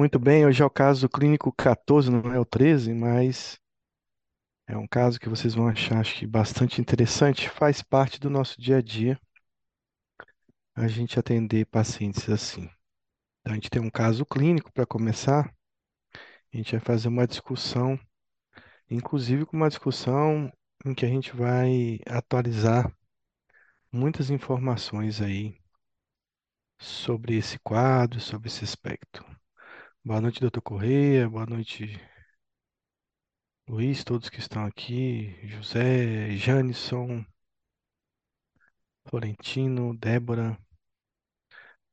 Muito bem, hoje é o caso clínico 14, não é o 13, mas é um caso que vocês vão achar, acho que bastante interessante. Faz parte do nosso dia a dia a gente atender pacientes assim. A gente tem um caso clínico para começar, a gente vai fazer uma discussão, inclusive com uma discussão em que a gente vai atualizar muitas informações aí sobre esse quadro, sobre esse aspecto. Boa noite, doutor Correia, boa noite, Luiz, todos que estão aqui, José, Janisson, Florentino, Débora,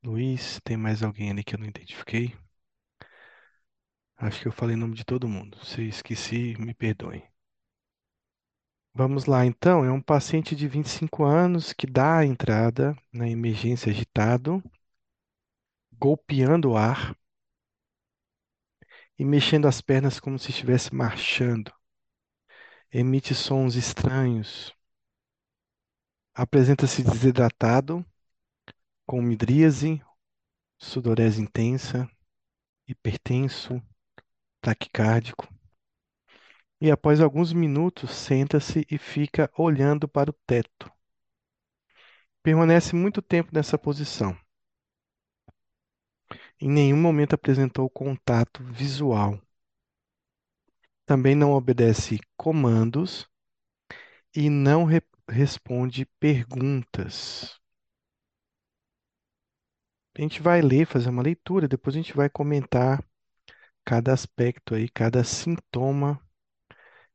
Luiz, tem mais alguém ali que eu não identifiquei? Acho que eu falei o nome de todo mundo, se esqueci, me perdoem. Vamos lá, então, é um paciente de 25 anos que dá a entrada na emergência agitado, golpeando o ar e mexendo as pernas como se estivesse marchando. Emite sons estranhos. Apresenta-se desidratado, com midríase, sudorese intensa, hipertenso, taquicárdico. E após alguns minutos, senta-se e fica olhando para o teto. Permanece muito tempo nessa posição. Em nenhum momento apresentou contato visual. Também não obedece comandos e não responde perguntas. A gente vai ler, fazer uma leitura, depois a gente vai comentar cada aspecto aí, cada sintoma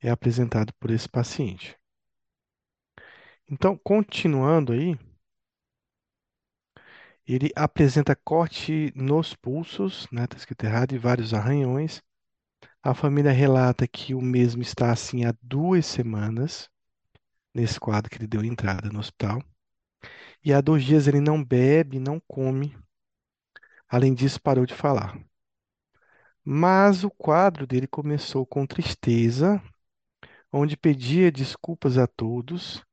é apresentado por esse paciente. Então, continuando aí, ele apresenta corte nos pulsos, né? Tá escrito errado, e vários arranhões. A família relata que o mesmo está assim há 2 semanas, nesse quadro que ele deu entrada no hospital. E há 2 dias ele não bebe, não come. Além disso, parou de falar. Mas o quadro dele começou com tristeza, onde pedia desculpas a todos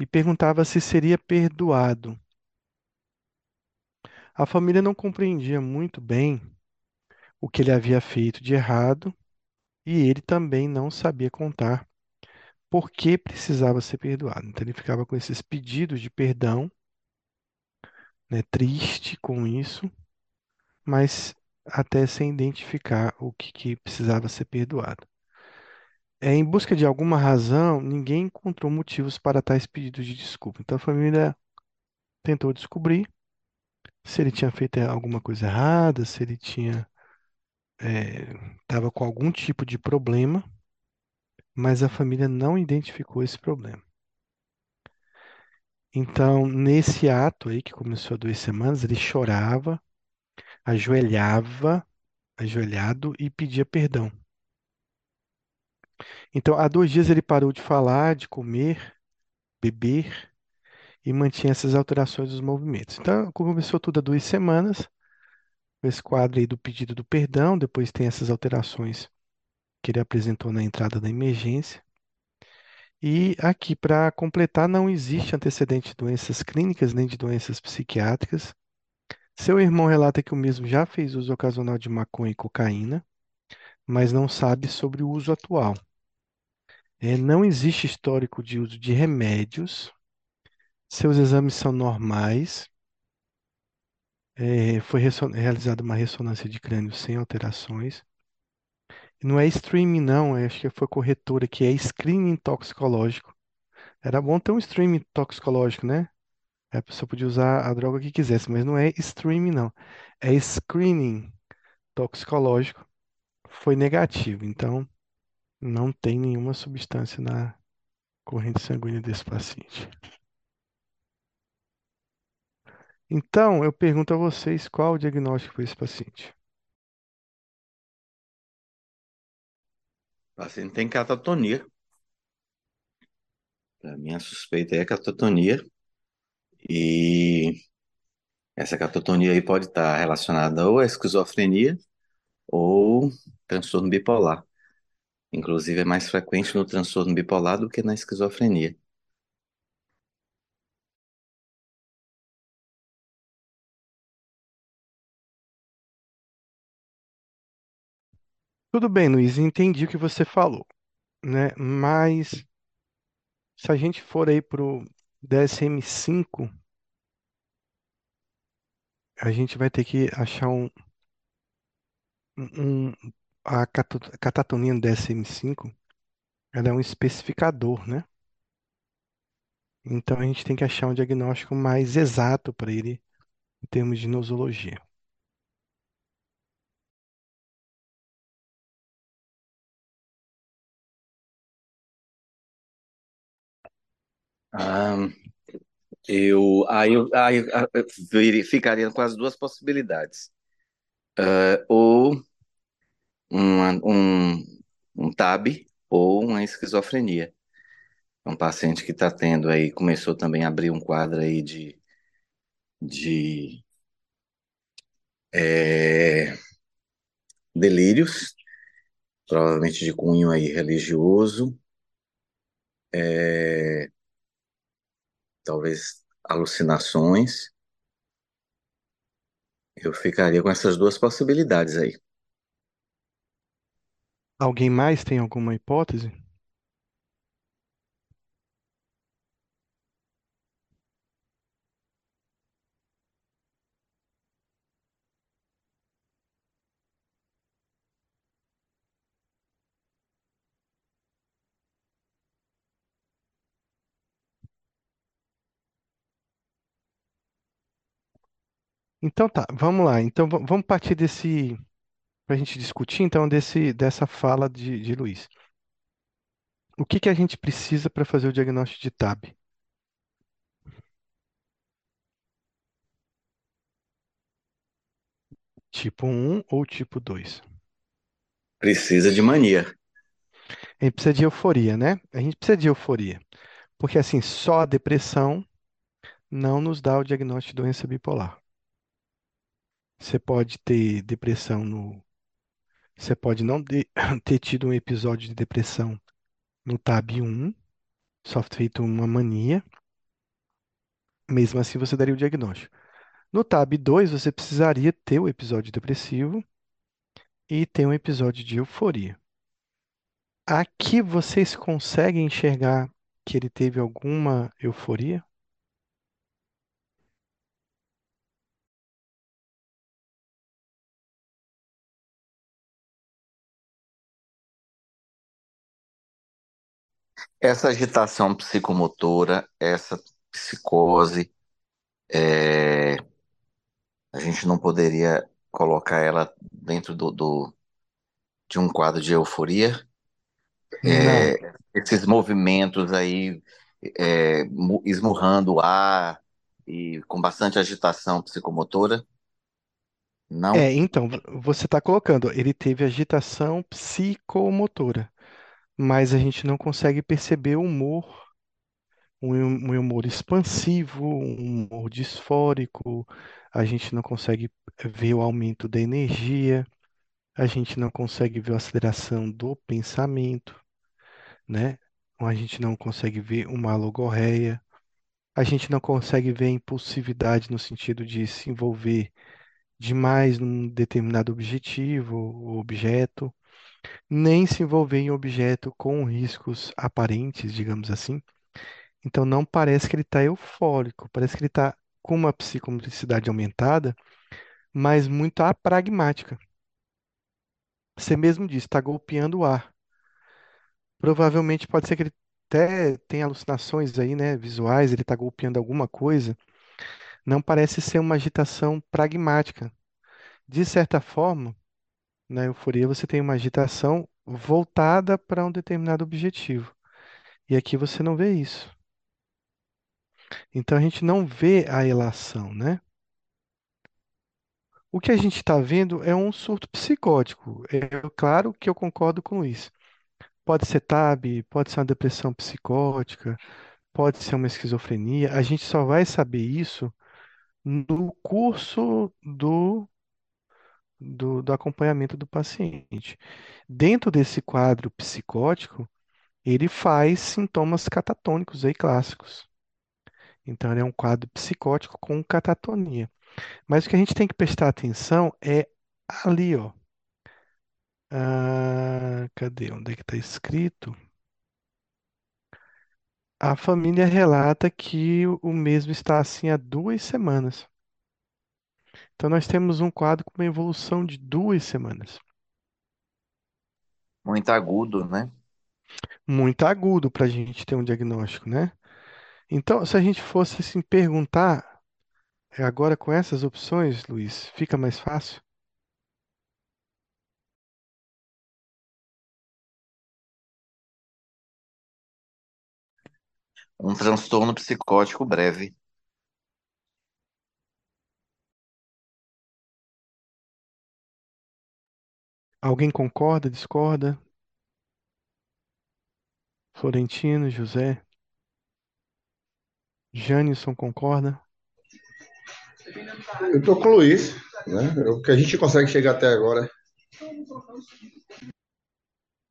e perguntava se seria perdoado. A família não compreendia muito bem o que ele havia feito de errado e ele também não sabia contar por que precisava ser perdoado. Então, ele ficava com esses pedidos de perdão, né, triste com isso, mas até sem identificar o que precisava ser perdoado. Em busca de alguma razão, ninguém encontrou motivos para tais pedidos de desculpa. Então, a família tentou descobrir se ele tinha feito alguma coisa errada, se ele estava com algum tipo de problema, mas a família não identificou esse problema. Então, nesse ato aí, que começou há 2 semanas, ele chorava, ajoelhado e pedia perdão. Então, há 2 dias ele parou de falar, de comer, beber, e mantinha essas alterações dos movimentos. Então, começou tudo há 2 semanas, esse quadro aí do pedido do perdão, depois tem essas alterações que ele apresentou na entrada da emergência. E aqui, para completar, não existe antecedente de doenças clínicas nem de doenças psiquiátricas. Seu irmão relata que o mesmo já fez uso ocasional de maconha e cocaína, mas não sabe sobre o uso atual. Não existe histórico de uso de remédios. Seus exames são normais. Foi realizada uma ressonância de crânio sem alterações. Não é streaming, não. Acho que foi corretora, que é screening toxicológico. Era bom ter um streaming toxicológico, né? A pessoa podia usar a droga que quisesse, mas não é streaming, não. É screening toxicológico. Foi negativo. Então, não tem nenhuma substância na corrente sanguínea desse paciente. Então, eu pergunto a vocês qual o diagnóstico para esse paciente. O paciente tem catatonia. A minha suspeita é catatonia. E essa catatonia aí pode estar relacionada ou à esquizofrenia ou transtorno bipolar. Inclusive, é mais frequente no transtorno bipolar do que na esquizofrenia. Tudo bem, Luiz, entendi o que você falou, né? Mas se a gente for aí pro DSM-5, a gente vai ter que achar um- a catatonia do DSM-5, ela é um especificador, né? Então a gente tem que achar um diagnóstico mais exato para ele em termos de nosologia. Ah, eu verificaria com as duas possibilidades. Ou uma- um, um TAB ou uma esquizofrenia. É um paciente que está tendo aí, começou também a abrir um quadro aí de eh, delírios, provavelmente de cunho aí religioso, eh, talvez alucinações. Eu ficaria com essas duas possibilidades aí. Alguém mais tem alguma hipótese? Então tá, vamos lá. Então vamos partir desse, para a gente discutir então dessa fala de Luiz. O que que a gente precisa para fazer o diagnóstico de TAB? Tipo 1 ou tipo 2? Precisa de mania. A gente precisa de euforia, né? A gente precisa de euforia. Porque assim, só a depressão não nos dá o diagnóstico de doença bipolar. Você pode ter depressão no. Você pode não ter tido um episódio de depressão no TAB 1, só feito uma mania. Mesmo assim, você daria o diagnóstico. No TAB 2, você precisaria ter o episódio depressivo e ter um episódio de euforia. Aqui vocês conseguem enxergar que ele teve alguma euforia? Essa agitação psicomotora, essa psicose, eh, a gente não poderia colocar ela dentro de um quadro de euforia. Não. Esses movimentos aí, esmurrando o ar e com bastante agitação psicomotora, não. É, então, você está colocando, ele teve agitação psicomotora, mas a gente não consegue perceber humor, um humor expansivo, um humor disfórico, a gente não consegue ver o aumento da energia, a gente não consegue ver a aceleração do pensamento, né? A gente não consegue ver uma logorreia, a gente não consegue ver a impulsividade no sentido de se envolver demais num determinado objetivo ou objeto, nem se envolver em objeto com riscos aparentes, digamos assim. Então não parece que ele está eufórico, parece que ele está com uma psicomotricidade aumentada, mas muito apragmática. Você mesmo disse, está golpeando o ar. Provavelmente pode ser que ele até tenha alucinações aí, né, visuais, ele está golpeando alguma coisa. Não parece ser uma agitação pragmática. De certa forma, na euforia você tem uma agitação voltada para um determinado objetivo. E aqui você não vê isso. Então a gente não vê a elação, né? O que a gente está vendo é um surto psicótico. É claro que eu concordo com o Luiz. Pode ser TAB, pode ser uma depressão psicótica, pode ser uma esquizofrenia. A gente só vai saber isso no curso do acompanhamento do paciente. Dentro desse quadro psicótico, ele faz sintomas catatônicos aí clássicos. Então, ele é um quadro psicótico com catatonia. Mas o que a gente tem que prestar atenção é ali, ó. Ah, cadê? Onde é que está escrito? A família relata que o mesmo está assim há 2 semanas. Então, nós temos um quadro com uma evolução de 2 semanas. Muito agudo, né? Muito agudo para a gente ter um diagnóstico, né? Então, se a gente fosse assim perguntar agora com essas opções, Luiz, fica mais fácil? Um transtorno psicótico breve. Alguém concorda, discorda? Florentino, José, Janisson concorda? Eu tô com o Luiz, né? É o que a gente consegue chegar até agora.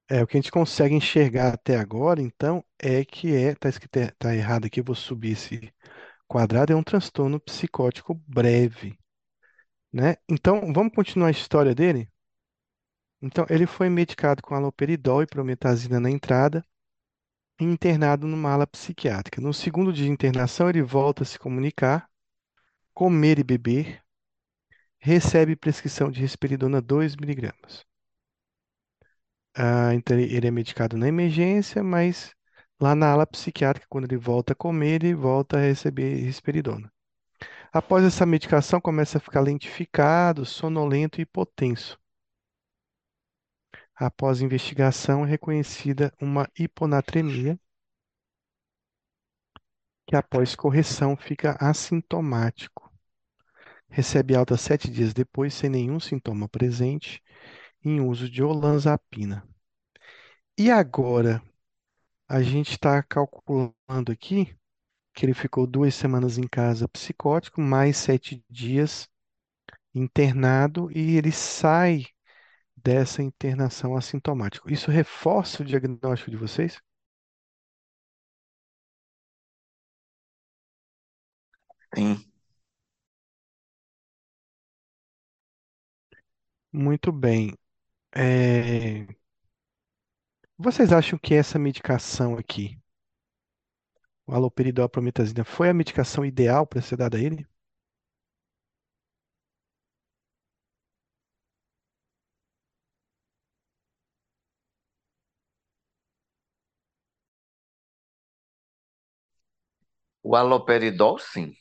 É, o que a gente consegue enxergar até agora, então, é que tá escrito, tá errado aqui, eu vou subir esse quadrado, é um transtorno psicótico breve, né? Então, vamos continuar a história dele? Então, ele foi medicado com haloperidol e prometazina na entrada e internado numa ala psiquiátrica. No segundo dia de internação, ele volta a se comunicar, comer e beber, recebe prescrição de risperidona 2 mg. Ah, então ele é medicado na emergência, mas lá na ala psiquiátrica, quando ele volta a comer, ele volta a receber risperidona. Após essa medicação, começa a ficar lentificado, sonolento e hipotenso. Após investigação, é reconhecida uma hiponatremia, que após correção fica assintomático. Recebe alta 7 dias depois, sem nenhum sintoma presente, em uso de olanzapina. E agora, a gente está calculando aqui que ele ficou 2 semanas em casa psicótico, mais 7 dias internado, e ele sai dessa internação assintomático. Isso reforça o diagnóstico de vocês? Sim. Muito bem. É, vocês acham que essa medicação aqui, o haloperidol, a prometazina, foi a medicação ideal para ser dada a ele? O aloperidol, sim.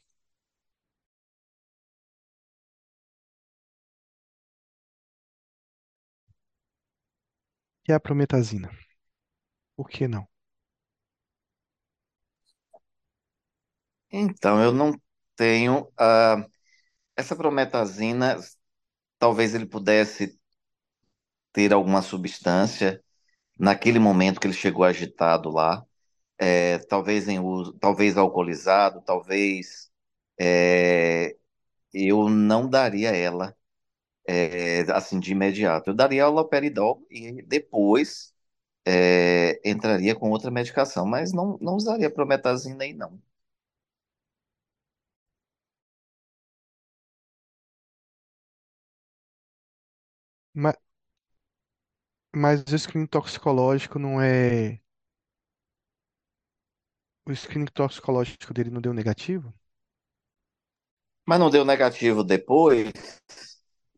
E a prometazina? Por que não? Então, eu não tenho. Essa prometazina, talvez ele pudesse ter alguma substância naquele momento que ele chegou agitado lá. Talvez em uso, talvez alcoolizado, talvez. é, Eu não daria ela assim de imediato. Eu daria haloperidol e depois entraria com outra medicação, mas não usaria prometazina aí, não. Ma- Mas o screening toxicológico não é. O screening toxicológico dele não deu negativo? Mas não deu negativo depois,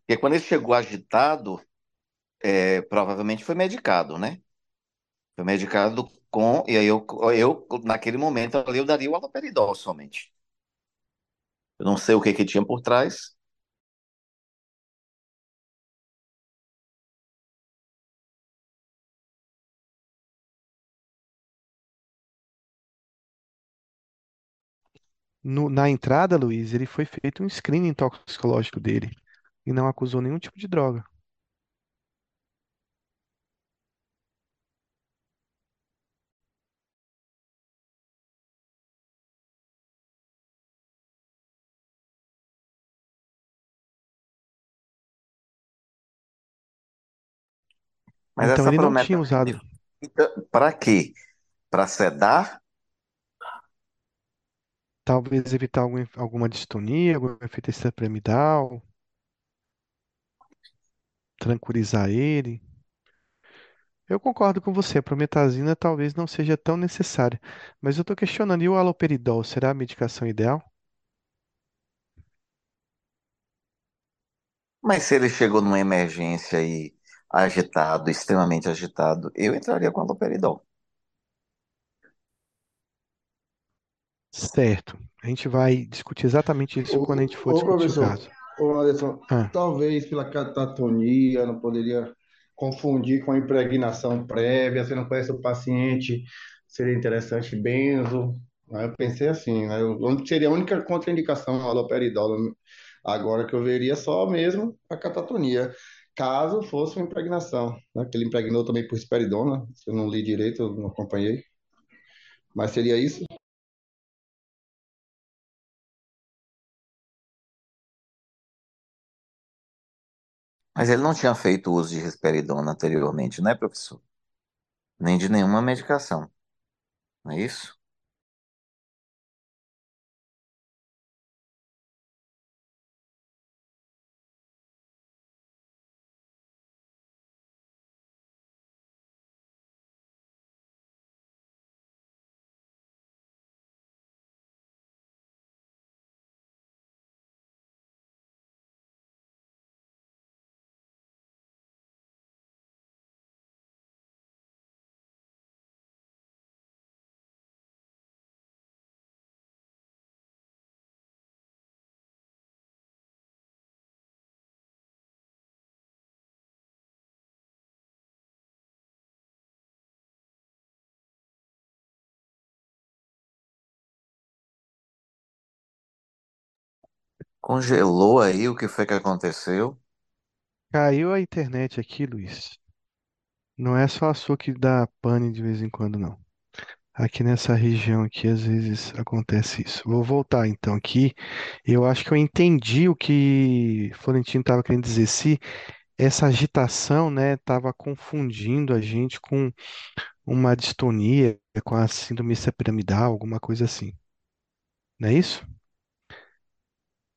porque quando ele chegou agitado, provavelmente foi medicado, né? Foi medicado com. E aí eu naquele momento ali, eu daria o haloperidol somente. Eu não sei o que tinha por trás. Na entrada, Luiz, ele foi feito um screening toxicológico dele e não acusou nenhum tipo de droga. Mas Então essa ele não tinha prometazina usado. fica para quê? Para sedar? Talvez evitar alguma distonia, algum efeito extrapyramidal, tranquilizar ele. Eu concordo com você, a prometazina talvez não seja tão necessária, mas eu estou questionando, e o haloperidol, será a medicação ideal? Mas se ele chegou numa emergência e agitado, extremamente agitado, eu entraria com haloperidol. Certo. A gente vai discutir exatamente isso quando a gente for Ô, discutir o professor, caso. ô, Anderson, Ah, talvez pela catatonia, não poderia confundir com a impregnação prévia, você não conhece o paciente, seria interessante benzo. Aí eu pensei assim, né? Seria a única contraindicação ao haloperidol. Agora que eu veria só mesmo a catatonia, caso fosse uma impregnação, né? Que ele impregnou também por esperidona, se eu não li direito, eu não acompanhei, mas seria isso? Mas ele não tinha feito uso de risperidona anteriormente, né, professor? Nem de nenhuma medicação, não é isso? Congelou aí, o que foi que aconteceu? caiu a internet aqui, Luiz. Não é só a sua que dá pane de vez em quando, não. Aqui nessa região aqui, às vezes acontece isso. Vou voltar então aqui. Eu acho que eu entendi o que Florentino estava querendo dizer. Se essa agitação, né, estava confundindo a gente com uma distonia, com a síndrome piramidal, alguma coisa assim. Não é isso?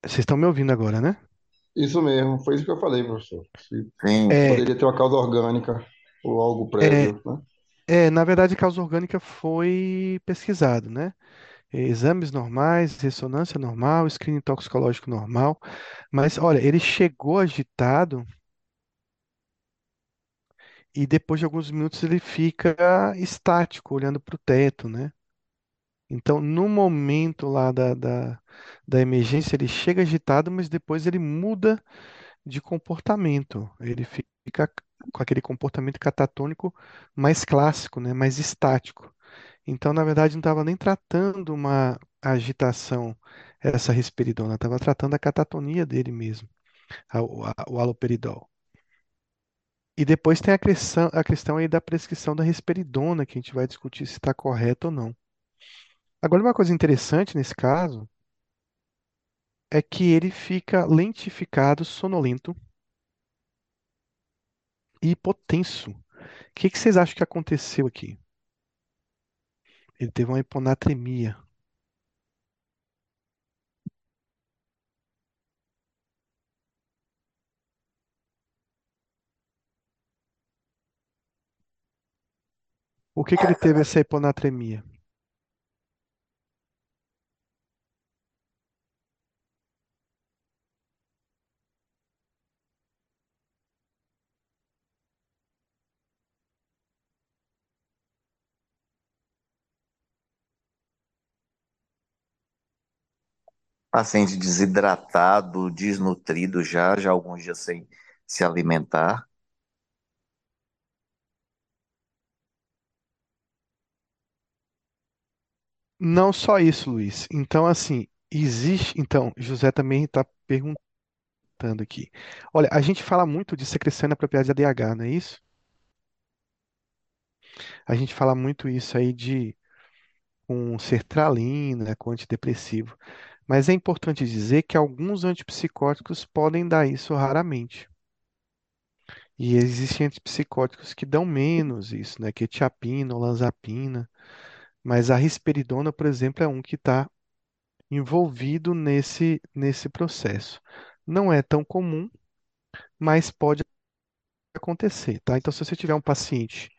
Vocês estão me ouvindo agora, né? Isso mesmo, foi isso que eu falei, professor. Sim. É, Poderia ter uma causa orgânica ou algo é, prévio, né? Na verdade, causa orgânica foi pesquisado, né? Exames normais, ressonância normal, screening toxicológico normal. Mas, olha, ele chegou agitado e depois de alguns minutos ele fica estático, olhando para o teto, né? Então, no momento lá da emergência, ele chega agitado, mas depois ele muda de comportamento. Ele fica com aquele comportamento catatônico mais clássico, né? Mais estático. Então, na verdade, não estava nem tratando uma agitação, essa risperidona, estava tratando a catatonia dele mesmo, o haloperidol. E depois tem a questão aí da prescrição da risperidona, que a gente vai discutir se está correto ou não. Agora, uma coisa interessante nesse caso é que ele fica lentificado, sonolento e hipotenso. O que vocês acham que aconteceu aqui? Ele teve uma hiponatremia. Por que ele teve essa hiponatremia? Paciente desidratado, desnutrido já alguns dias sem se alimentar. Não só isso, Luiz. Então, assim, existe. Então, José também está perguntando aqui. Olha, a gente fala muito de secreção inapropriada de ADH, não é isso? A gente fala muito isso aí de com sertralina, com antidepressivo. Mas é importante dizer que alguns antipsicóticos podem dar isso raramente. E existem antipsicóticos que dão menos isso, né? Quetiapina, olanzapina. Mas a risperidona, por exemplo, é um que está envolvido nesse processo. Não é tão comum, mas pode acontecer, tá? Então, se você tiver um paciente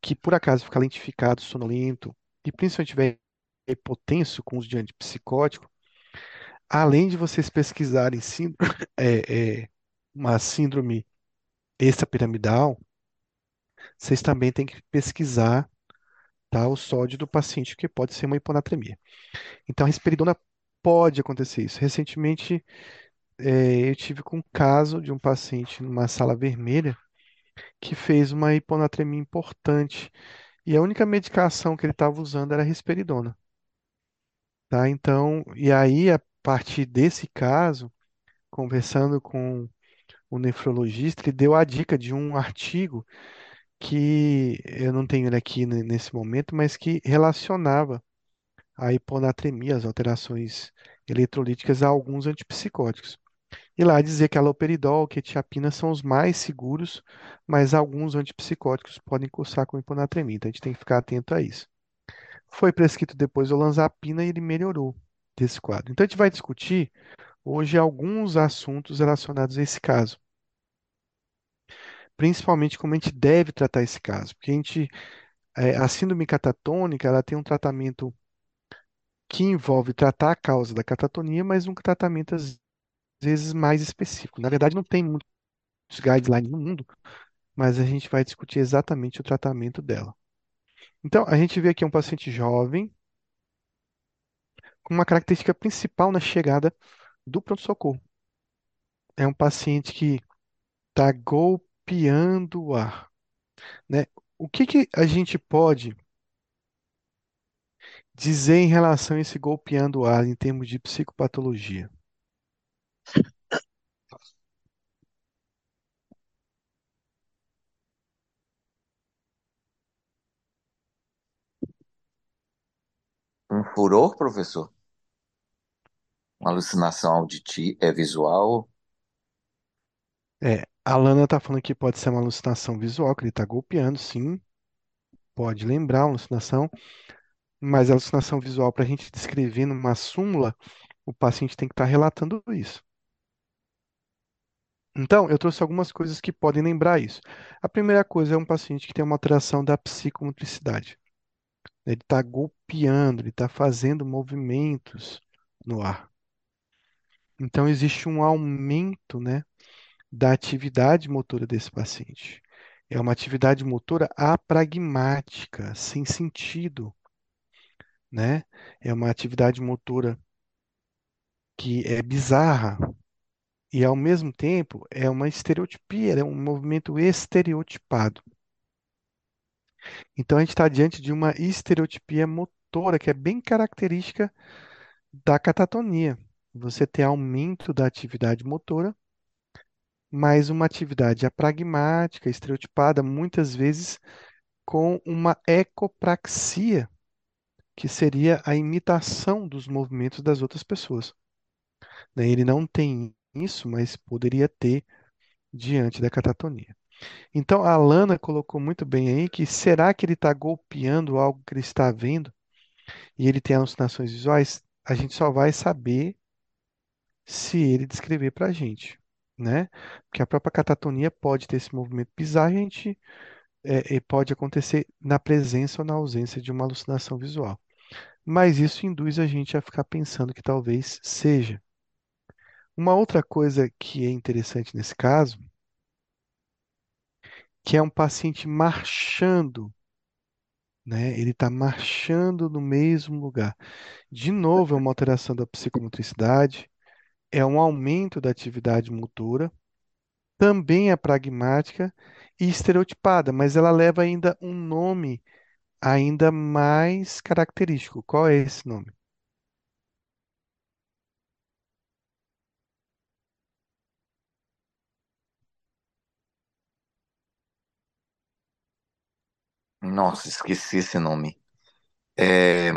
que por acaso ficar lentificado, sonolento, e principalmente tiver hipotenso com os de antipsicótico, além de vocês pesquisarem síndrome, uma síndrome extrapiramidal, vocês também têm que pesquisar, tá, o sódio do paciente, que pode ser uma hiponatremia. Então, a risperidona pode acontecer isso. Recentemente, eu tive com um caso de um paciente numa sala vermelha que fez uma hiponatremia importante e a única medicação que ele estava usando era a risperidona. Tá? Então, e aí, a partir desse caso, conversando com o nefrologista, ele deu a dica de um artigo que eu não tenho ele aqui nesse momento, mas que relacionava a hiponatremia, as alterações eletrolíticas, a alguns antipsicóticos. E lá dizer que haloperidol, que quetiapina são os mais seguros, mas alguns antipsicóticos podem cursar com hiponatremia, então a gente tem que ficar atento a isso. Foi prescrito depois olanzapina e ele melhorou desse quadro. Então a gente vai discutir hoje alguns assuntos relacionados a esse caso. Principalmente como a gente deve tratar esse caso, porque a síndrome catatônica, ela tem um tratamento que envolve tratar a causa da catatonia, mas um tratamento às vezes mais específico. Na verdade, não tem muitos guidelines no mundo, mas a gente vai discutir exatamente o tratamento dela. Então, a gente vê aqui um paciente jovem, com uma característica principal na chegada do pronto-socorro. É um paciente que está golpeando o ar, né? O que a gente pode dizer em relação a esse golpeando o ar em termos de psicopatologia? Um furor, professor? Uma alucinação auditiva, é visual? A Lana está falando que pode ser uma alucinação visual, que ele está golpeando, sim. Pode lembrar uma alucinação. Mas a alucinação visual, para a gente descrever numa súmula, o paciente tem que estar relatando isso. Então, eu trouxe algumas coisas que podem lembrar isso. A primeira coisa é um paciente que tem uma alteração da psicomotricidade. Ele está golpeando, ele está fazendo movimentos no ar. Então, existe um aumento, né, da atividade motora desse paciente. É uma atividade motora apragmática, sem sentido, né? É uma atividade motora que é bizarra e, ao mesmo tempo, é uma estereotipia, é um movimento estereotipado. Então, a gente está diante de uma estereotipia motora, que é bem característica da catatonia. Você tem aumento da atividade motora, mas uma atividade apragmática, estereotipada, muitas vezes com uma ecopraxia, que seria a imitação dos movimentos das outras pessoas. Ele não tem isso, mas poderia ter diante da catatonia. Então, a Alana colocou muito bem aí que será que ele está golpeando algo que ele está vendo e ele tem alucinações visuais? A gente só vai saber se ele descrever para a gente, né? Porque a própria catatonia pode ter esse movimento bizarro, a gente pode acontecer na presença ou na ausência de uma alucinação visual. Mas isso induz a gente a ficar pensando que talvez seja. Uma outra coisa que é interessante nesse caso, que é um paciente marchando, né? Ele está marchando no mesmo lugar. De novo, é uma alteração da psicomotricidade, é um aumento da atividade motora, também é pragmática e estereotipada, mas ela leva ainda um nome ainda mais característico. Qual é esse nome? Nossa, esqueci esse nome. É...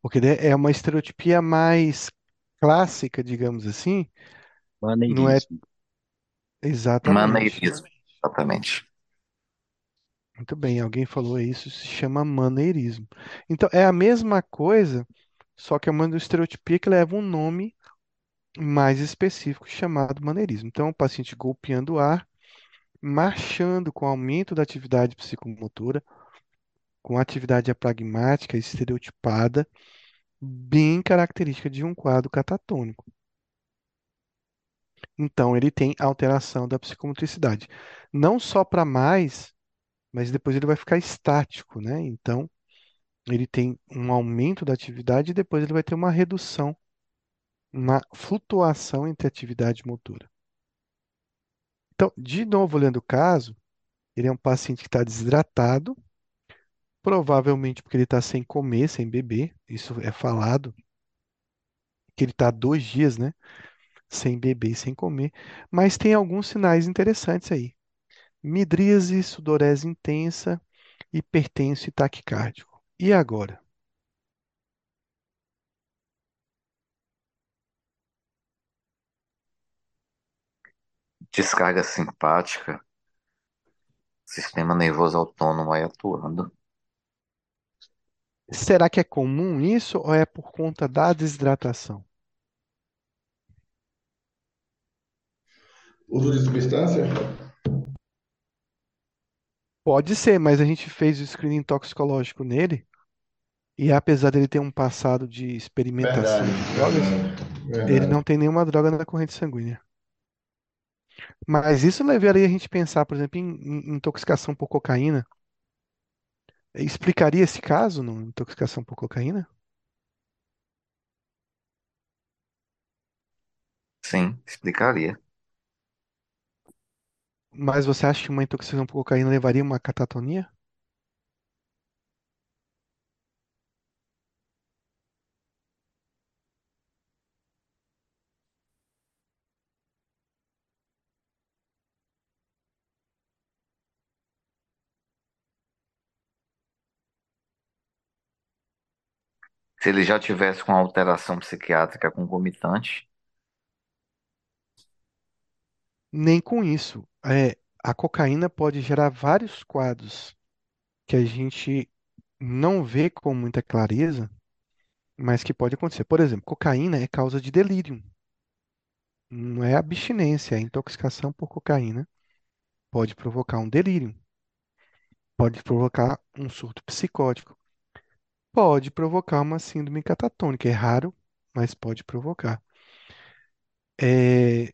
Porque é uma estereotipia mais clássica, digamos assim. Maneirismo. Não é... Exatamente. Maneirismo, exatamente. Muito bem, alguém falou isso, se chama maneirismo. Então, é a mesma coisa, só que é uma estereotipia que leva um nome mais específico chamado maneirismo. Então, o paciente golpeando o ar, marchando com aumento da atividade psicomotora, com atividade apragmática estereotipada, bem característica de um quadro catatônico. Então, ele tem alteração da psicomotricidade. Não só para mais, mas depois ele vai ficar estático, né? Então, ele tem um aumento da atividade e depois ele vai ter uma redução, uma flutuação entre atividade motora. Então, de novo, olhando o caso, ele é um paciente que está desidratado, provavelmente porque ele está sem comer, sem beber, isso é falado, que ele está 2 dias, né? Sem beber e sem comer, mas tem alguns sinais interessantes aí. Midríase, sudorese intensa, hipertenso e taquicárdico. E agora? Descarga simpática, sistema nervoso autônomo aí atuando. Será que é comum isso ou é por conta da desidratação? Uso de substância? Pode ser, mas a gente fez o screening toxicológico nele e apesar dele ter um passado de experimentação de drogas, ele não tem nenhuma droga na corrente sanguínea. Mas isso levaria a gente pensar, por exemplo, em intoxicação por cocaína. Explicaria esse caso, não? Intoxicação por cocaína? Sim, explicaria. Mas você acha que uma intoxicação por cocaína levaria a uma catatonia? Se ele já tivesse com alteração psiquiátrica concomitante, Nem com isso. A cocaína pode gerar vários quadros que a gente não vê com muita clareza, mas que pode acontecer. Por exemplo, cocaína é causa de delírio. Não é abstinência, é intoxicação por cocaína. Pode provocar um delírio. Pode provocar um surto psicótico. Pode provocar uma síndrome catatônica. É raro, mas pode provocar. É...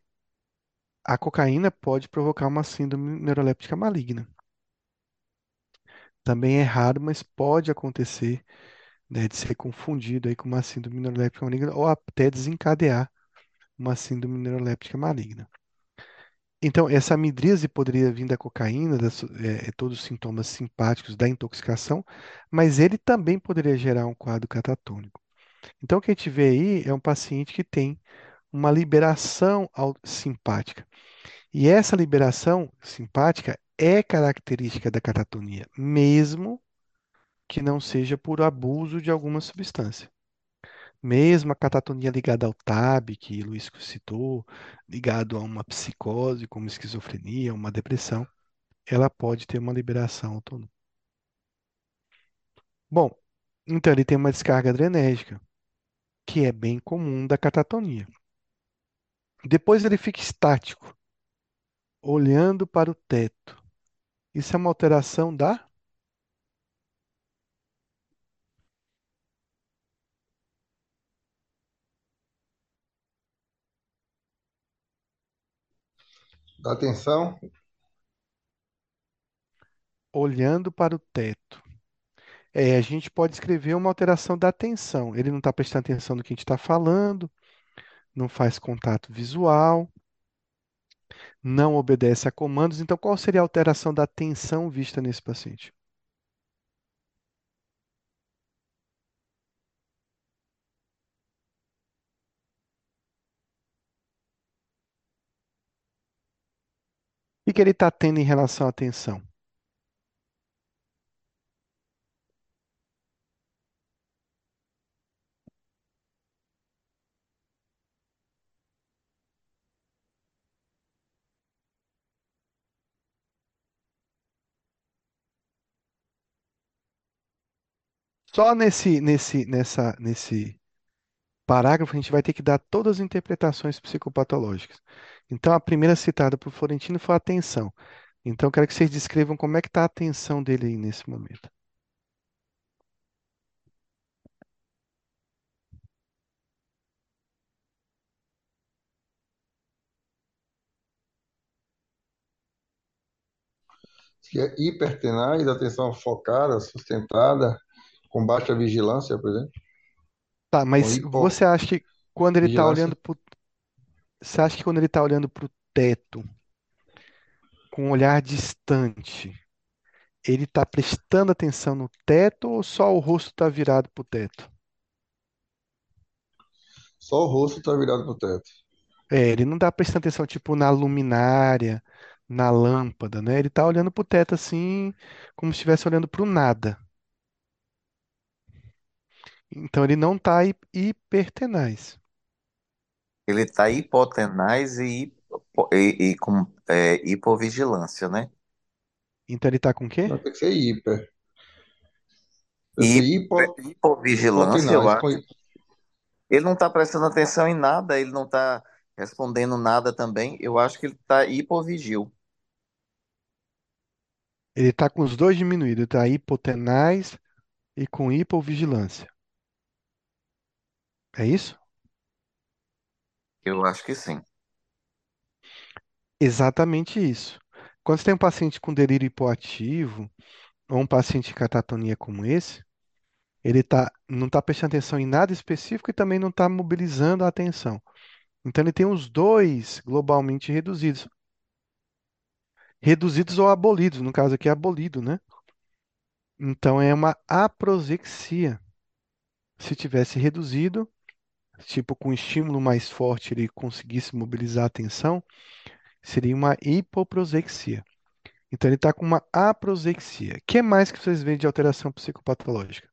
A cocaína pode provocar uma síndrome neuroléptica maligna. Também é raro, mas pode acontecer, né, de ser confundido aí com uma síndrome neuroléptica maligna ou até desencadear uma síndrome neuroléptica maligna. Então, essa midríase poderia vir da cocaína, todos os sintomas simpáticos da intoxicação, mas ele também poderia gerar um quadro catatônico. Então, o que a gente vê aí é um paciente que tem uma liberação simpática. E essa liberação simpática é característica da catatonia, mesmo que não seja por abuso de alguma substância. Mesmo a catatonia ligada ao TAB, que o Luiz citou, ligado a uma psicose, como esquizofrenia, uma depressão, ela pode ter uma liberação autônoma. Bom, então ele tem uma descarga adrenérgica, que é bem comum da catatonia. Depois ele fica estático, olhando para o teto. Isso é uma alteração da? Da atenção. Olhando para o teto. A gente pode escrever uma alteração da atenção. Ele não está prestando atenção no que a gente está falando, não faz contato visual, não obedece a comandos. Então, qual seria a alteração da atenção vista nesse paciente? O que ele está tendo em relação à atenção? Só nesse parágrafo, a gente vai ter que dar todas as interpretações psicopatológicas. Então, a primeira citada por Florentino foi a atenção. Então, eu quero que vocês descrevam como é que está a atenção dele aí nesse momento. Que é hipertenaz, atenção focada, sustentada, com baixa vigilância, por exemplo. Tá, mas você acha que quando ele está olhando para o teto, com um olhar distante, ele está prestando atenção no teto ou só o rosto está virado para o teto? Só o rosto está virado para o teto. É, ele não está prestando atenção tipo na luminária, na lâmpada, né? Ele está olhando para o teto assim, como se estivesse olhando para o nada. Então ele não está hipertenaz. Ele está hipotenaz e com hipovigilância, né? Então ele está com o quê? Tem que ser hiper. Hipovigilância, eu acho. Ele não está prestando atenção em nada, ele não está respondendo nada também. Eu acho que ele está hipovigil. Ele está com os dois diminuídos, está hipotenaz e com hipovigilância. É isso? Eu acho que sim. Exatamente isso. Quando você tem um paciente com delírio hipoativo, ou um paciente em catatonia como esse, ele não está prestando atenção em nada específico e também não está mobilizando a atenção. Então, ele tem os dois globalmente reduzidos. Reduzidos ou abolidos, no caso aqui é abolido, né? Então, é uma aprosexia. Se tivesse reduzido, tipo, com um estímulo mais forte, ele conseguisse mobilizar a atenção, seria uma hipoprosexia. Então, ele está com uma aprosexia. O que mais que vocês veem de alteração psicopatológica?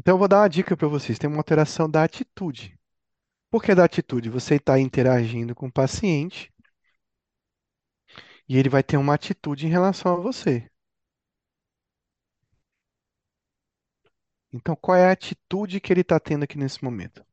Então, eu vou dar uma dica para vocês. Tem uma alteração da atitude. Por que da atitude? Você está interagindo com o paciente e ele vai ter uma atitude em relação a você. Então, qual é a atitude que ele está tendo aqui nesse momento?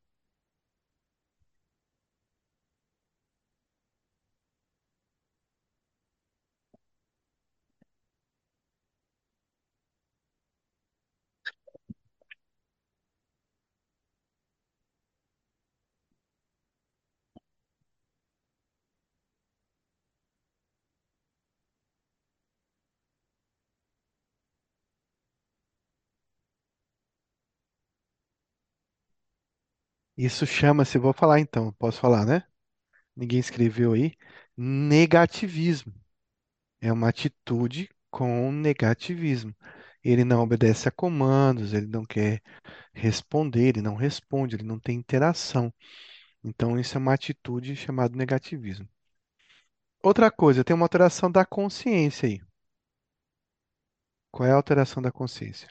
Isso chama-se, vou falar então, posso falar, né? Ninguém escreveu aí. Negativismo. É uma atitude com negativismo. Ele não obedece a comandos, ele não quer responder, ele não responde, ele não tem interação. Então, isso é uma atitude chamada negativismo. Outra coisa, tem uma alteração da consciência aí. Qual é a alteração da consciência?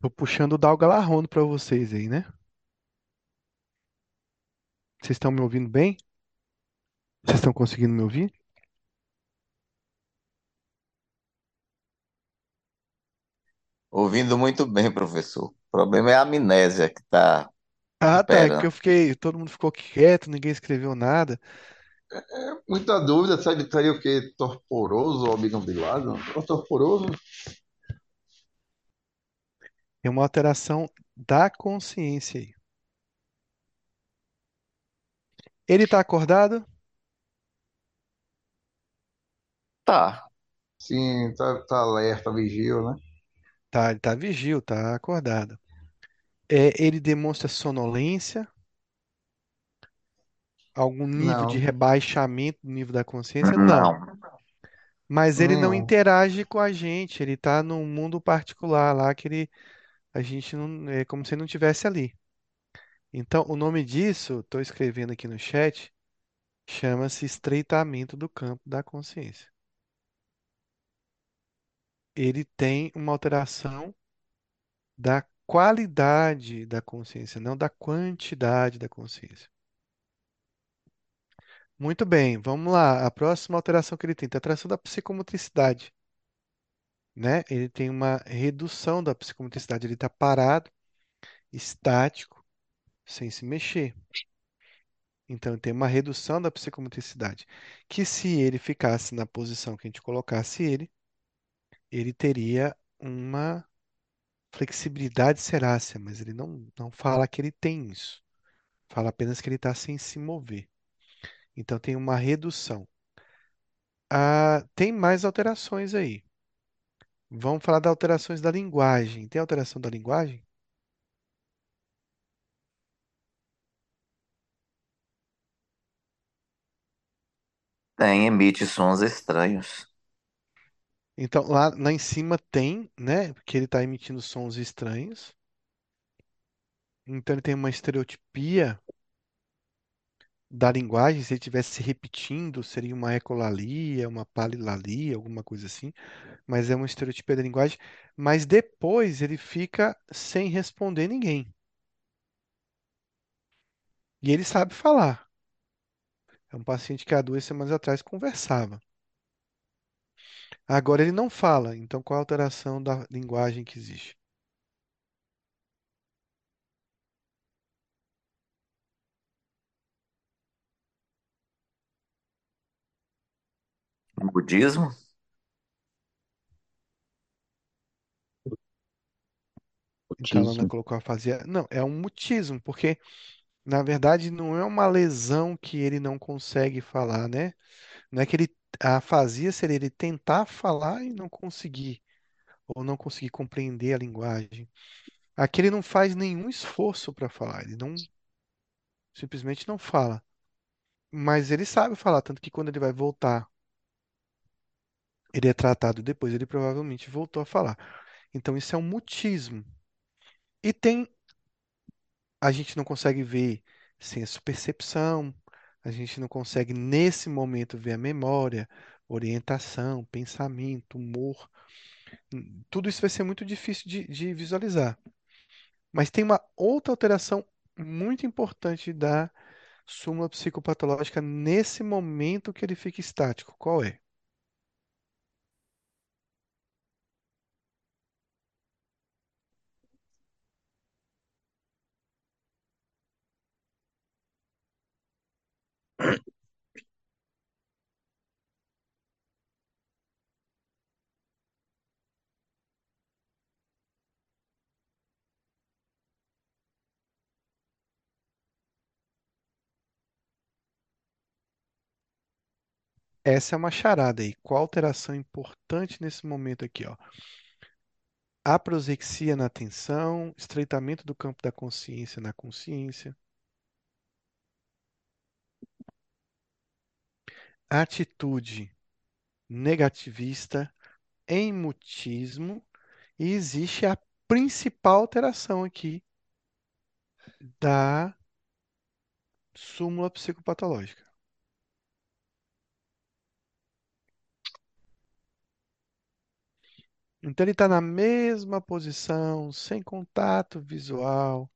Tô puxando o Dalgalarrondo para vocês aí, né? Vocês estão me ouvindo bem? Vocês estão conseguindo me ouvir? Ouvindo muito bem, professor. O problema é a amnésia que tá... Ah, tá. É que eu fiquei... Todo mundo ficou quieto, ninguém escreveu nada. É, muita dúvida. Estaria o quê? Torporoso, obnubilado? Torporoso... É uma alteração da consciência aí. Ele está acordado? Tá. Sim, tá alerta, vigil, né? Tá, ele tá vigil, tá acordado. É, ele demonstra sonolência? Algum nível de rebaixamento do nível da consciência? Não. Mas ele não Hum, interage com a gente, ele tá num mundo particular lá que ele a gente não é como se ele não tivesse ali. Então, o nome disso, estou escrevendo aqui no chat, chama-se estreitamento do campo da consciência. Ele tem uma alteração da qualidade da consciência, não da quantidade da consciência. Muito bem, vamos lá. A próxima alteração que ele tem, tá alteração da psicomotricidade, né? Ele tem uma redução da psicomotricidade, ele está parado, estático, sem se mexer. Então, tem uma redução da psicomotricidade, que se ele ficasse na posição que a gente colocasse ele teria uma flexibilidade cerácea, mas ele não fala que ele tem isso. Fala apenas que ele está sem se mover. Então, tem uma redução. Ah, tem mais alterações aí. Vamos falar das alterações da linguagem. Tem alteração da linguagem? Tem, emite sons estranhos. Então, lá em cima tem, né? Porque ele está emitindo sons estranhos. Então, ele tem uma estereotipia da linguagem. Se ele estivesse se repetindo, seria uma ecolalia, uma palilalia, alguma coisa assim. Mas é uma estereotipia da linguagem. Mas depois ele fica sem responder ninguém. E ele sabe falar. É um paciente que há 2 semanas atrás conversava. Agora ele não fala. Então, qual a alteração da linguagem que existe? No budismo? Então, a Lana Autismo. colocou a fase. Não, é um mutismo, porque na verdade não é uma lesão que ele não consegue falar, né? Não é que ele. A afasia seria ele tentar falar e não conseguir, ou não conseguir compreender a linguagem. Aqui ele não faz nenhum esforço para falar, ele não simplesmente não fala. Mas ele sabe falar, tanto que quando ele vai voltar, ele é tratado depois, ele provavelmente voltou a falar. Então isso é um mutismo. E tem a gente não consegue ver senso-percepção, a gente não consegue, nesse momento, ver a memória, orientação, pensamento, humor. Tudo isso vai ser muito difícil de visualizar. Mas tem uma outra alteração muito importante da súmula psicopatológica nesse momento que ele fica estático. Qual é? Essa é uma charada aí. Qual a alteração importante nesse momento aqui, ó? Aprosexia na atenção, estreitamento do campo da consciência na consciência, atitude negativista, mutismo e existe a principal alteração aqui da súmula psicopatológica. Então ele está na mesma posição, sem contato visual,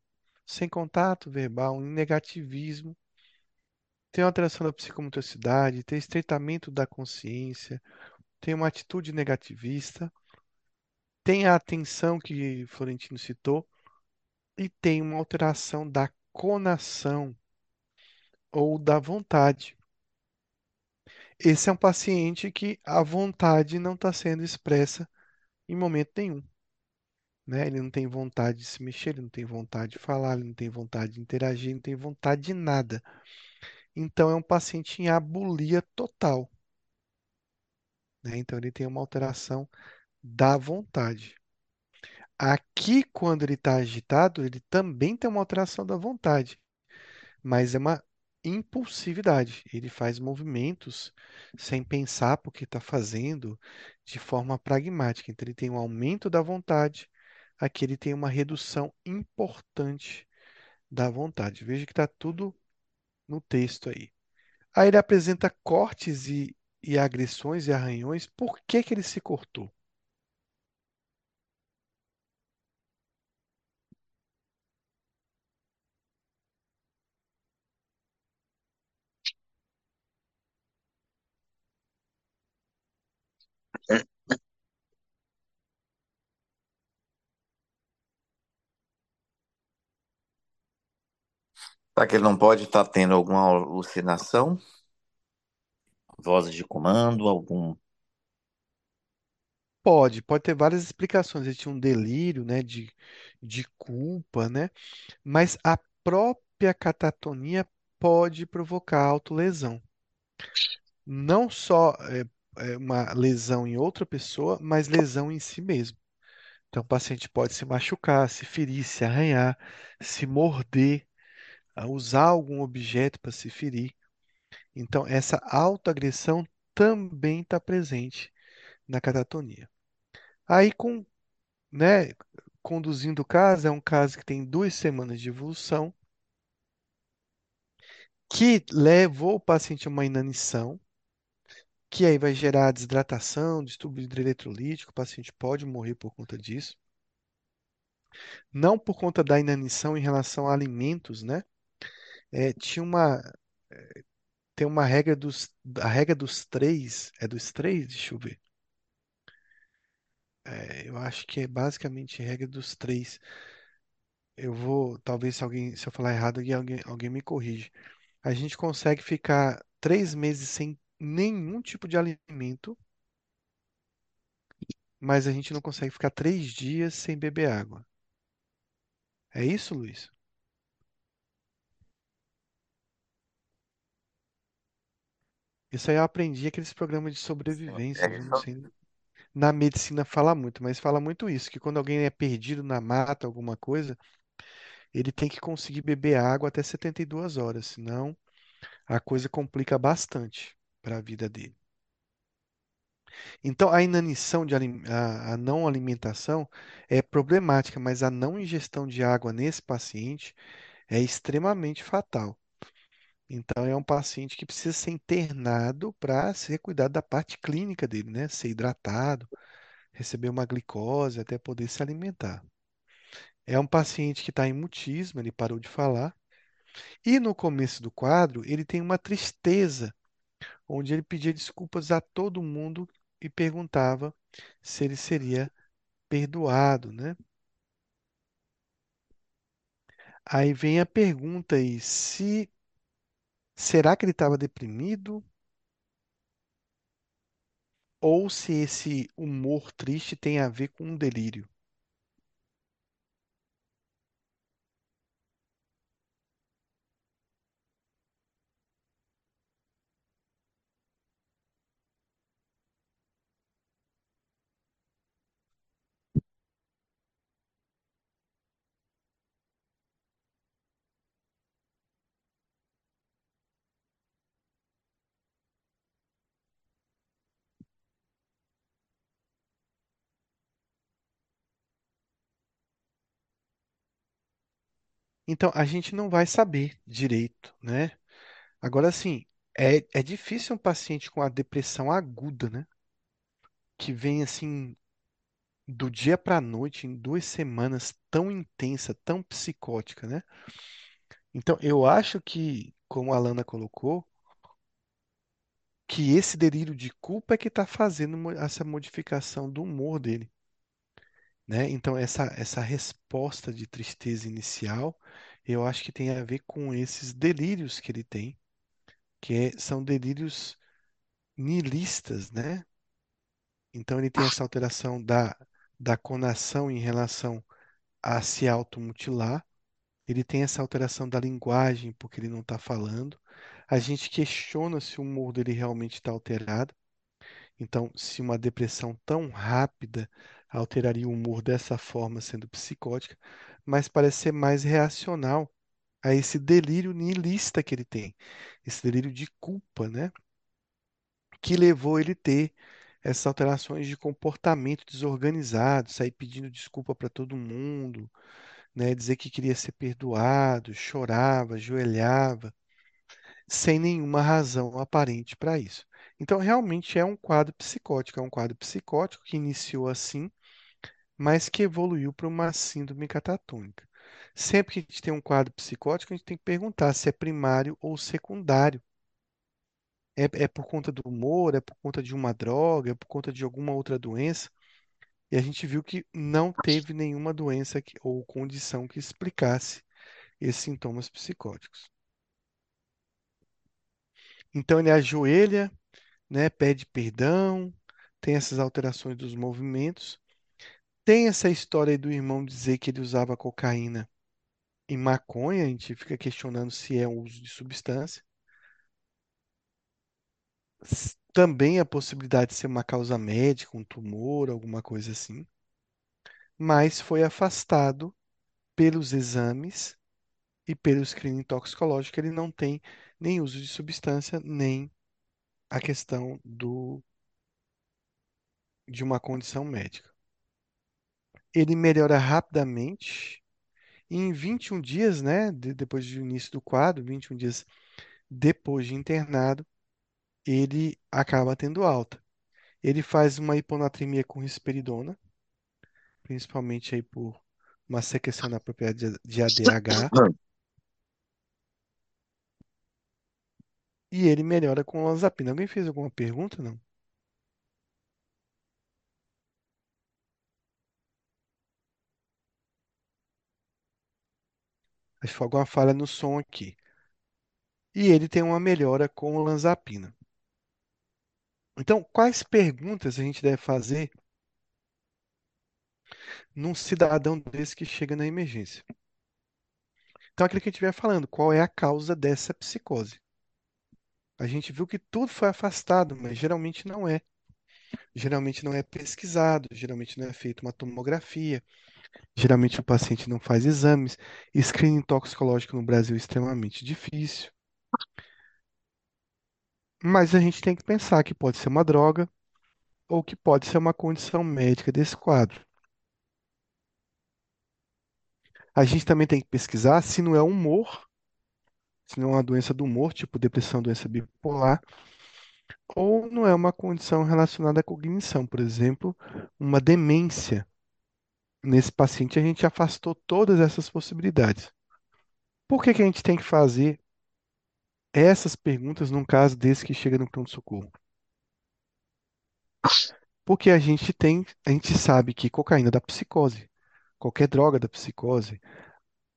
sem contato verbal, em negativismo, tem uma alteração da psicomotricidade, tem estreitamento da consciência, tem uma atitude negativista, tem a atenção que Florentino citou e tem uma alteração da conação ou da vontade. Esse é um paciente que a vontade não está sendo expressa em momento nenhum, né? Ele não tem vontade de se mexer, ele não tem vontade de falar, ele não tem vontade de interagir, ele não tem vontade de nada. Então é um paciente em abulia total, né? Então ele tem uma alteração da vontade. Aqui, quando ele está agitado, ele também tem uma alteração da vontade, mas é uma impulsividade. Ele faz movimentos sem pensar porque está fazendo de forma pragmática. Então, ele tem um aumento da vontade, aqui ele tem uma redução importante da vontade. Veja que está tudo no texto aí. Aí ele apresenta cortes e agressões e arranhões. Por que que ele se cortou? Será que ele não pode estar tendo alguma alucinação? Vozes de comando, algum... Pode ter várias explicações. Ele tinha um delírio, né, de culpa, né? Mas a própria catatonia pode provocar autolesão. Não só uma lesão em outra pessoa, mas lesão em si mesmo. Então, o paciente pode se machucar, se ferir, se arranhar, se morder, a usar algum objeto para se ferir. Então, essa autoagressão também está presente na catatonia. Aí, conduzindo o caso, é um caso que tem 2 semanas de evolução, que levou o paciente a uma inanição, que aí vai gerar desidratação, distúrbio hidroeletrolítico, o paciente pode morrer por conta disso. Não por conta da inanição em relação a alimentos, né? Tem uma regra dos três, deixa eu ver. Eu acho que é basicamente regra dos três. Eu vou, talvez se eu falar errado, alguém me corrige. A gente consegue ficar 3 meses sem nenhum tipo de alimento, mas a gente não consegue ficar 3 dias sem beber água. É isso, Luiz? Isso aí eu aprendi aqueles programas de sobrevivência, eu não sei. Na medicina fala muito, mas fala muito isso, que quando alguém é perdido na mata, alguma coisa, ele tem que conseguir beber água até 72 horas, senão a coisa complica bastante para a vida dele. Então, a inanição, a não alimentação é problemática, mas a não ingestão de água nesse paciente é extremamente fatal. Então, é um paciente que precisa ser internado para ser cuidado da parte clínica dele, né? Ser hidratado, receber uma glicose, até poder se alimentar. É um paciente que está em mutismo, ele parou de falar. E no começo do quadro, ele tem uma tristeza, onde ele pedia desculpas a todo mundo e perguntava se ele seria perdoado, né? Aí vem a pergunta aí, será que ele estava deprimido? Ou se esse humor triste tem a ver com um delírio? Então, a gente não vai saber direito, né? Agora, assim, é difícil um paciente com a depressão aguda, né? Que vem, assim, do dia para a noite, em 2 semanas, tão intensa, tão psicótica, né? Então, eu acho que, como a Lana colocou, que esse delírio de culpa é que está fazendo essa modificação do humor dele, né? Então, essa resposta de tristeza inicial, eu acho que tem a ver com esses delírios que ele tem, são delírios nihilistas, né? Então, ele tem essa alteração da conação em relação a se automutilar, ele tem essa alteração da linguagem, porque ele não está falando. A gente questiona se o humor dele realmente está alterado. Então, se uma depressão tão rápida alteraria o humor dessa forma, sendo psicótica, mas parece ser mais reacional a esse delírio nihilista que ele tem, esse delírio de culpa, né? Que levou ele a ter essas alterações de comportamento desorganizado, sair pedindo desculpa para todo mundo, né? Dizer que queria ser perdoado, chorava, ajoelhava, sem nenhuma razão aparente para isso. Então, realmente é um quadro psicótico que iniciou assim, mas que evoluiu para uma síndrome catatônica. Sempre que a gente tem um quadro psicótico, a gente tem que perguntar se é primário ou secundário. É por conta do humor, é por conta de uma droga, é por conta de alguma outra doença. E a gente viu que não teve nenhuma doença ou condição que explicasse esses sintomas psicóticos. Então ele ajoelha, né, pede perdão, tem essas alterações dos movimentos. Tem essa história aí do irmão dizer que ele usava cocaína e maconha, a gente fica questionando se é um uso de substância. Também a possibilidade de ser uma causa médica, um tumor, alguma coisa assim, mas foi afastado pelos exames e pelo screening toxicológico. Ele não tem nem uso de substância, nem a questão de uma condição médica. Ele melhora rapidamente e em 21 dias, né, depois do início do quadro, 21 dias depois de internado, ele acaba tendo alta. Ele faz uma hiponatremia com risperidona, principalmente aí por uma secreção na propriedade de ADH. E ele melhora com olanzapina. Alguém fez alguma pergunta, não? Acho que foi alguma falha no som aqui. E ele tem uma melhora com olanzapina. Então, quais perguntas a gente deve fazer num cidadão desse que chega na emergência? Então, aquilo que a gente estiver falando, qual é a causa dessa psicose? A gente viu que tudo foi afastado, mas geralmente não é. Geralmente não é pesquisado, geralmente não é feita uma tomografia, geralmente o paciente não faz exames. Screening toxicológico no Brasil é extremamente difícil. Mas a gente tem que pensar que pode ser uma droga ou que pode ser uma condição médica desse quadro. A gente também tem que pesquisar se não é humor, se não é uma doença do humor, tipo depressão, doença bipolar, ou não é uma condição relacionada à cognição, por exemplo, uma demência. Nesse paciente a gente afastou todas essas possibilidades. Por que que a gente tem que fazer essas perguntas num caso desse que chega no pronto-socorro? Porque a gente sabe que cocaína dá psicose, qualquer droga dá psicose,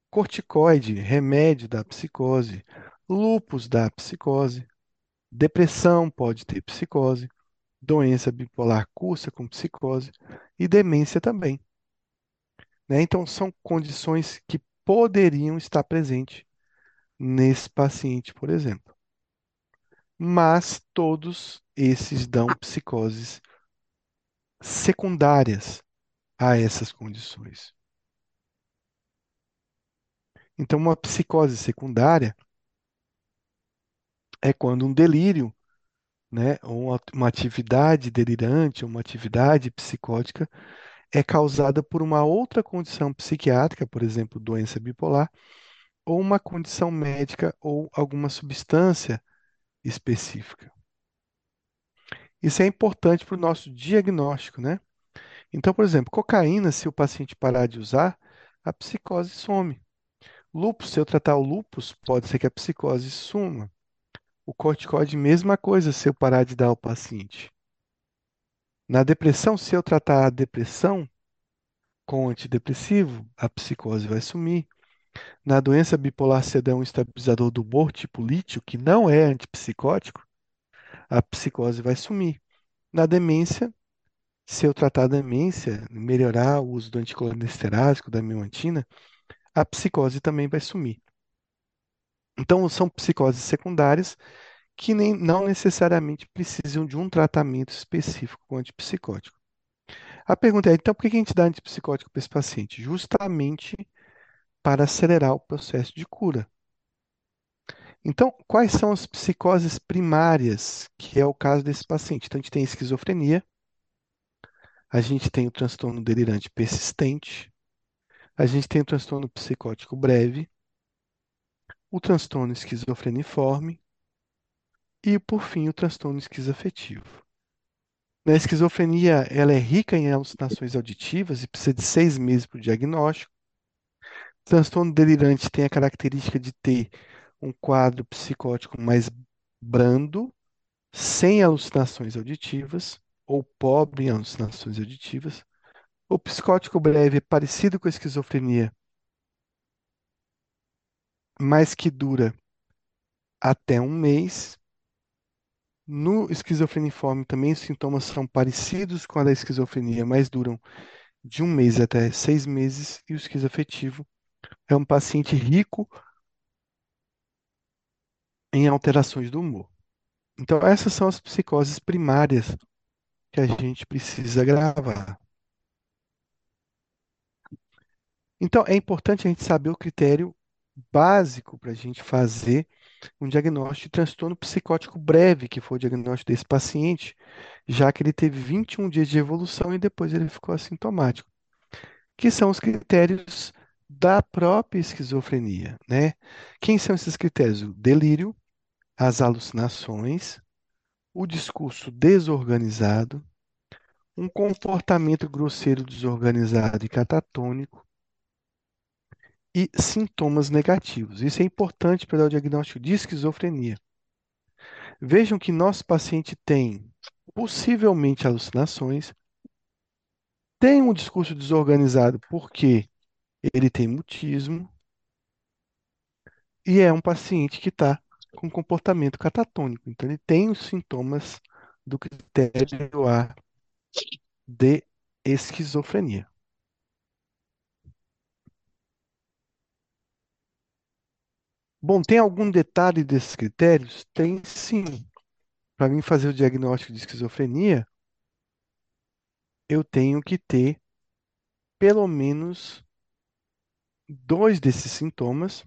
corticoide, remédio dá psicose, lúpus dá psicose, depressão pode ter psicose, doença bipolar cursa com psicose e demência também. Né? Então são condições que poderiam estar presentes nesse paciente, por exemplo. Mas todos esses dão psicoses secundárias a essas condições. Então, uma psicose secundária é quando um delírio, né, ou uma atividade delirante, uma atividade psicótica, é causada por uma outra condição psiquiátrica, por exemplo, doença bipolar, ou uma condição médica ou alguma substância específica. Isso é importante para o nosso diagnóstico, né? Então, por exemplo, cocaína, se o paciente parar de usar, a psicose some. Lúpus, se eu tratar o lúpus, pode ser que a psicose suma. O corticoide, mesma coisa, se eu parar de dar ao paciente. Na depressão, se eu tratar a depressão com antidepressivo, a psicose vai sumir. Na doença bipolar, se der um estabilizador do humor, tipo lítio, que não é antipsicótico, a psicose vai sumir. Na demência, se eu tratar a demência, melhorar o uso do anticolesterásico, da memantina, a psicose também vai sumir. Então, são psicoses secundárias que não necessariamente precisam de um tratamento específico com antipsicótico. A pergunta é, então, por que a gente dá antipsicótico para esse paciente? Justamente para acelerar o processo de cura. Então, quais são as psicoses primárias, que é o caso desse paciente? Então, a gente tem esquizofrenia, a gente tem o transtorno delirante persistente, a gente tem o transtorno psicótico breve, o transtorno esquizofreniforme e, por fim, o transtorno esquizoafetivo. A esquizofrenia ela é rica em alucinações auditivas e precisa de 6 meses para o diagnóstico. O transtorno delirante tem a característica de ter um quadro psicótico mais brando, sem alucinações auditivas, ou pobre em alucinações auditivas. O psicótico breve é parecido com a esquizofrenia, mas que dura até 1 mês. No esquizofreniforme também os sintomas são parecidos com a da esquizofrenia, mas duram de 1 mês até 6 meses. E o esquizoafetivo é um paciente rico em alterações do humor. Então, essas são as psicoses primárias que a gente precisa gravar. Então, é importante a gente saber o critério básico para a gente fazer um diagnóstico de transtorno psicótico breve, que foi o diagnóstico desse paciente, já que ele teve 21 dias de evolução e depois ele ficou assintomático, que são os critérios da própria esquizofrenia, né? Quem são esses critérios? O delírio, as alucinações, o discurso desorganizado, um comportamento grosseiro, desorganizado e catatônico, e sintomas negativos. Isso é importante para dar o diagnóstico de esquizofrenia. Vejam que nosso paciente tem possivelmente alucinações, tem um discurso desorganizado porque ele tem mutismo e é um paciente que está com comportamento catatônico. Então, ele tem os sintomas do critério A de esquizofrenia. Bom, tem algum detalhe desses critérios? Tem sim. Para mim fazer o diagnóstico de esquizofrenia, eu tenho que ter pelo menos 2 desses sintomas,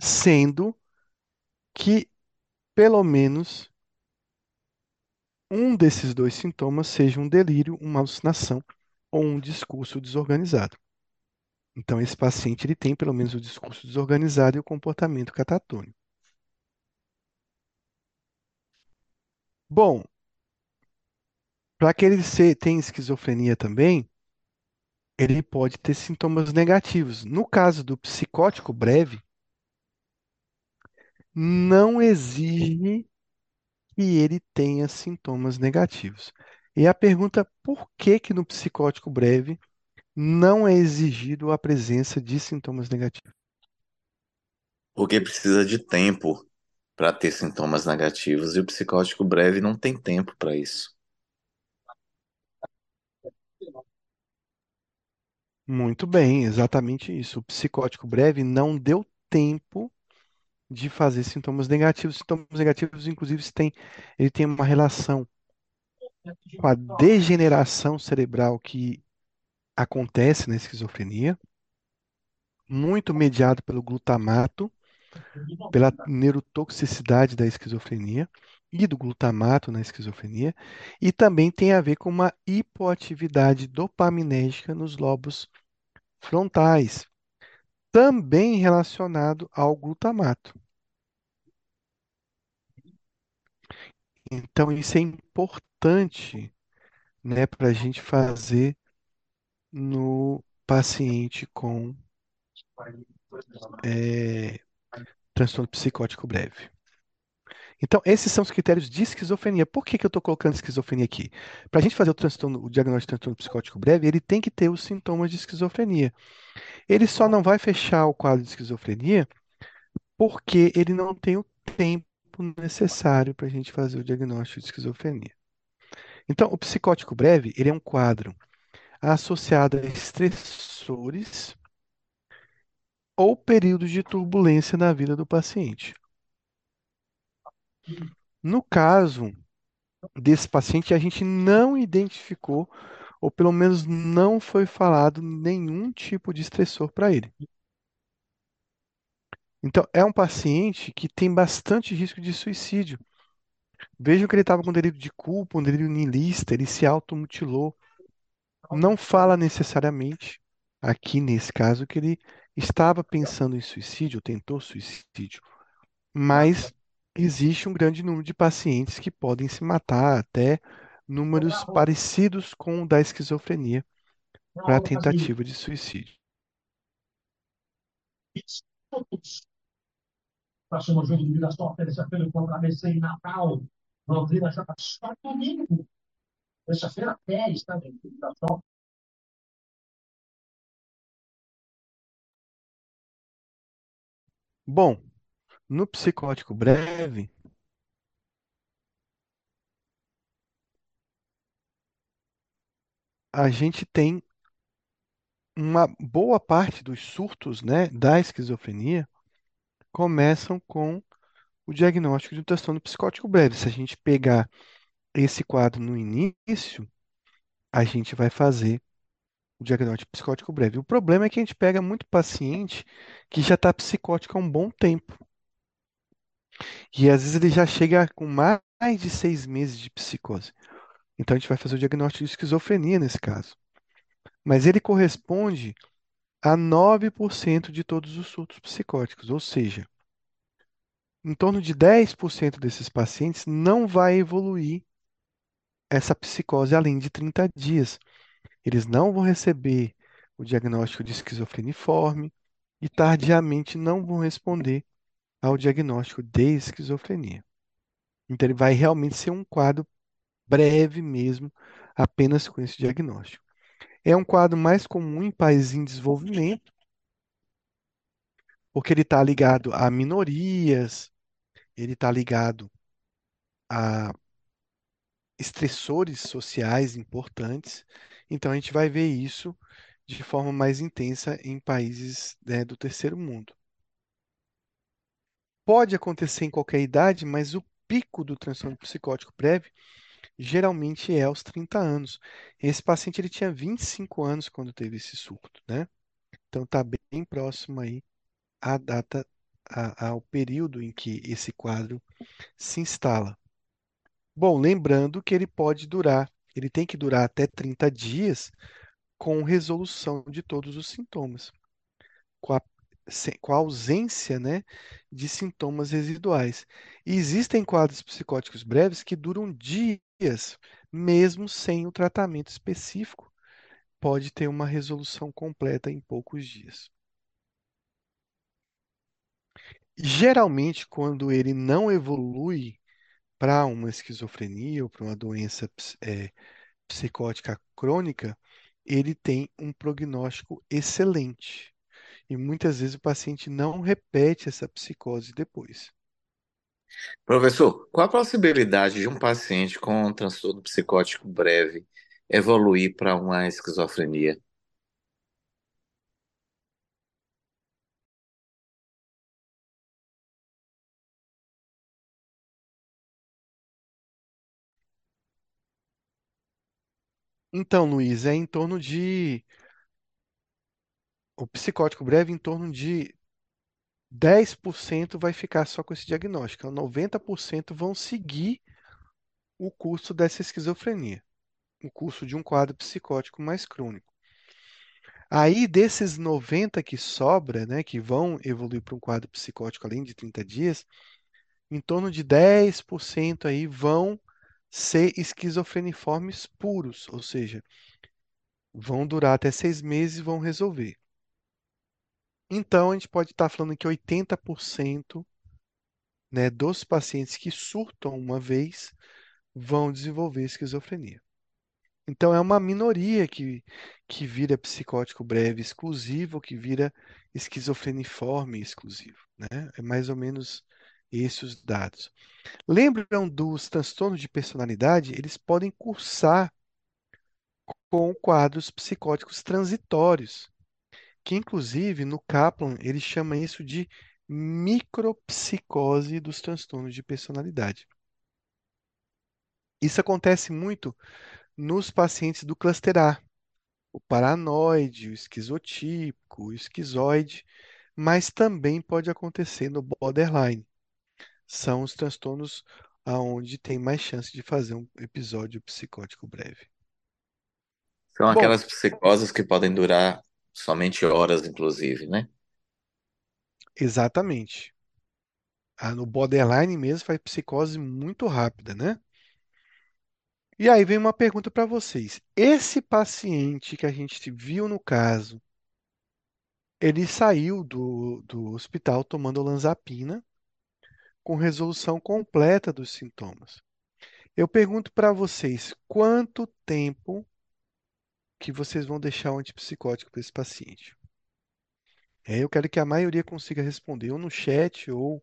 sendo que pelo menos um desses 2 sintomas seja um delírio, uma alucinação ou um discurso desorganizado. Então, esse paciente ele tem pelo menos o discurso desorganizado e o comportamento catatônico. Bom, para aquele que tem esquizofrenia também, ele pode ter sintomas negativos. No caso do psicótico breve, não exige que ele tenha sintomas negativos. E a pergunta, por que que no psicótico breve não é exigido a presença de sintomas negativos? Porque precisa de tempo para ter sintomas negativos e o psicótico breve não tem tempo para isso. Muito bem, exatamente isso. O psicótico breve não deu tempo de fazer sintomas negativos. Sintomas negativos, inclusive, ele tem uma relação com a degeneração cerebral que acontece na esquizofrenia, muito mediado pelo glutamato, pela neurotoxicidade da esquizofrenia e do glutamato na esquizofrenia, e também tem a ver com uma hipoatividade dopaminérgica nos lobos frontais, também relacionado ao glutamato. Então, isso é importante, né, para a gente fazer no paciente com transtorno psicótico breve. Então, esses são os critérios de esquizofrenia. Por que que eu estou colocando esquizofrenia aqui? Para a gente fazer o diagnóstico de transtorno psicótico breve, ele tem que ter os sintomas de esquizofrenia. Ele só não vai fechar o quadro de esquizofrenia porque ele não tem o tempo necessário para a gente fazer o diagnóstico de esquizofrenia. Então, o psicótico breve, ele é um quadro associada a estressores ou períodos de turbulência na vida do paciente. No caso desse paciente, a gente não identificou ou pelo menos não foi falado nenhum tipo de estressor para ele. Então, é um paciente que tem bastante risco de suicídio. Vejam que ele estava com delírio de culpa, um delírio niilista, ele se automutilou. Não fala necessariamente, aqui nesse caso, que ele estava pensando em suicídio, tentou suicídio, mas existe um grande número de pacientes que podem se matar, até números parecidos com o da esquizofrenia para tentativa de suicídio. Passou um jogo de vida só terça-feira contra a ABC em Natal. Londrina já está só domingo. Terça-feira, 10 também. Bom, no psicótico breve... a gente tem uma boa parte dos surtos, né, da esquizofrenia começam com o diagnóstico de um transtorno psicótico breve. Se a gente pegar esse quadro no início, a gente vai fazer o diagnóstico psicótico breve. O problema é que a gente pega muito paciente que já está psicótico há um bom tempo. E às vezes ele já chega com mais de 6 meses de psicose. Então a gente vai fazer o diagnóstico de esquizofrenia nesse caso. Mas ele corresponde a 9% de todos os surtos psicóticos, ou seja, em torno de 10% desses pacientes não vai evoluir essa psicose além de 30 dias. Eles não vão receber o diagnóstico de esquizofreniforme e tardiamente não vão responder ao diagnóstico de esquizofrenia. Então ele vai realmente ser um quadro breve mesmo, apenas com esse diagnóstico. É um quadro mais comum em países em desenvolvimento, porque ele está ligado a minorias, ele está ligado a estressores sociais importantes. Então, a gente vai ver isso de forma mais intensa em países, né, do terceiro mundo. Pode acontecer em qualquer idade, mas o pico do transtorno psicótico breve geralmente é aos 30 anos. Esse paciente ele tinha 25 anos quando teve esse surto, né? Então está bem próximo aí à data, ao período em que esse quadro se instala. Bom, lembrando que ele pode durar, ele tem que durar até 30 dias com resolução de todos os sintomas, com a ausência, né, de sintomas residuais. E existem quadros psicóticos breves que duram dias, mesmo sem o tratamento específico, pode ter uma resolução completa em poucos dias. Geralmente, quando ele não evolui para uma esquizofrenia ou para uma doença psicótica crônica, ele tem um prognóstico excelente. E muitas vezes o paciente não repete essa psicose depois. Professor, qual a possibilidade de um paciente com um transtorno psicótico breve evoluir para uma esquizofrenia? Então, Luiz, é em torno de... o psicótico breve, em torno de 10% vai ficar só com esse diagnóstico. 90% vão seguir o curso dessa esquizofrenia, o curso de um quadro psicótico mais crônico. Aí, desses 90 que sobra, né, que vão evoluir para um quadro psicótico além de 30 dias, em torno de 10% aí vão ser esquizofreniformes puros, ou seja, vão durar até 6 meses e vão resolver. Então, a gente pode estar falando que 80%, né, dos pacientes que surtam uma vez vão desenvolver esquizofrenia. Então, é uma minoria que vira psicótico breve exclusivo, que vira esquizofreniforme exclusivo, né? É mais ou menos esses os dados. Lembram dos transtornos de personalidade? Eles podem cursar com quadros psicóticos transitórios, que inclusive no Kaplan ele chama isso de micropsicose dos transtornos de personalidade. Isso acontece muito nos pacientes do cluster A, o paranoide, o esquizotípico, o esquizoide, mas também pode acontecer no borderline. São os transtornos onde tem mais chance de fazer um episódio psicótico breve. São aquelas psicoses que podem durar somente horas, inclusive, né? Exatamente. No borderline mesmo faz psicose muito rápida, né? E aí vem uma pergunta para vocês. Esse paciente que a gente viu no caso, ele saiu do hospital tomando olanzapina com resolução completa dos sintomas. Eu pergunto para vocês, quanto tempo que vocês vão deixar o antipsicótico para esse paciente? Eu quero que a maioria consiga responder ou no chat ou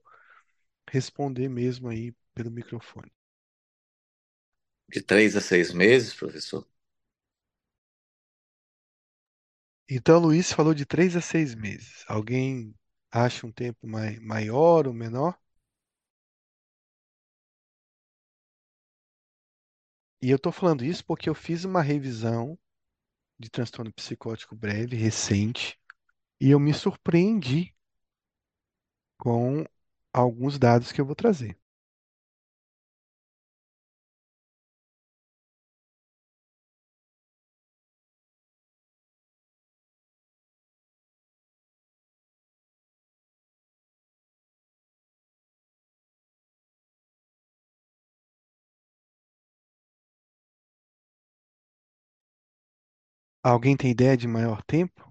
responder mesmo aí pelo microfone. De 3 a 6 meses, professor? Então, o Luiz falou de 3 a 6 meses. Alguém acha um tempo maior ou menor? E eu estou falando isso porque eu fiz uma revisão de transtorno psicótico breve, recente, e eu me surpreendi com alguns dados que eu vou trazer. Alguém tem ideia de maior tempo?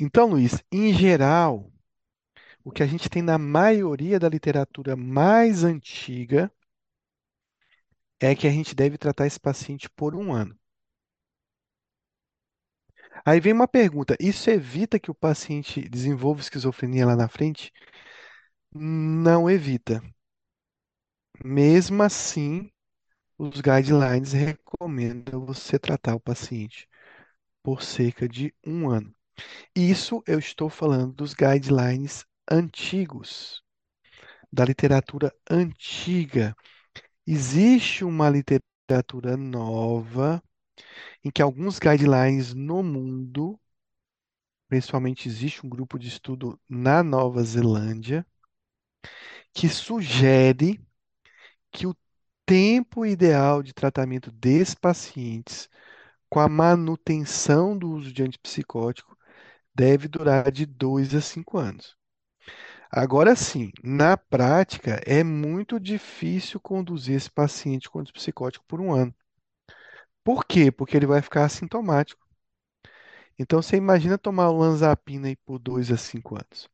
Então, Luiz, em geral, o que a gente tem na maioria da literatura mais antiga é que a gente deve tratar esse paciente por 1 ano. Aí vem uma pergunta, isso evita que o paciente desenvolva esquizofrenia lá na frente? Não evita. Mesmo assim, os guidelines recomendam você tratar o paciente por cerca de 1 ano. Isso eu estou falando dos guidelines antigos, da literatura antiga. Existe uma literatura nova em que alguns guidelines no mundo, principalmente existe um grupo de estudo na Nova Zelândia, que sugere que o tempo ideal de tratamento desses pacientes com a manutenção do uso de antipsicótico deve durar de 2 a 5 anos. Agora sim, na prática, é muito difícil conduzir esse paciente com antipsicótico por 1 ano. Por quê? Porque ele vai ficar assintomático. Então, você imagina tomar olanzapina aí por 2 a 5 anos.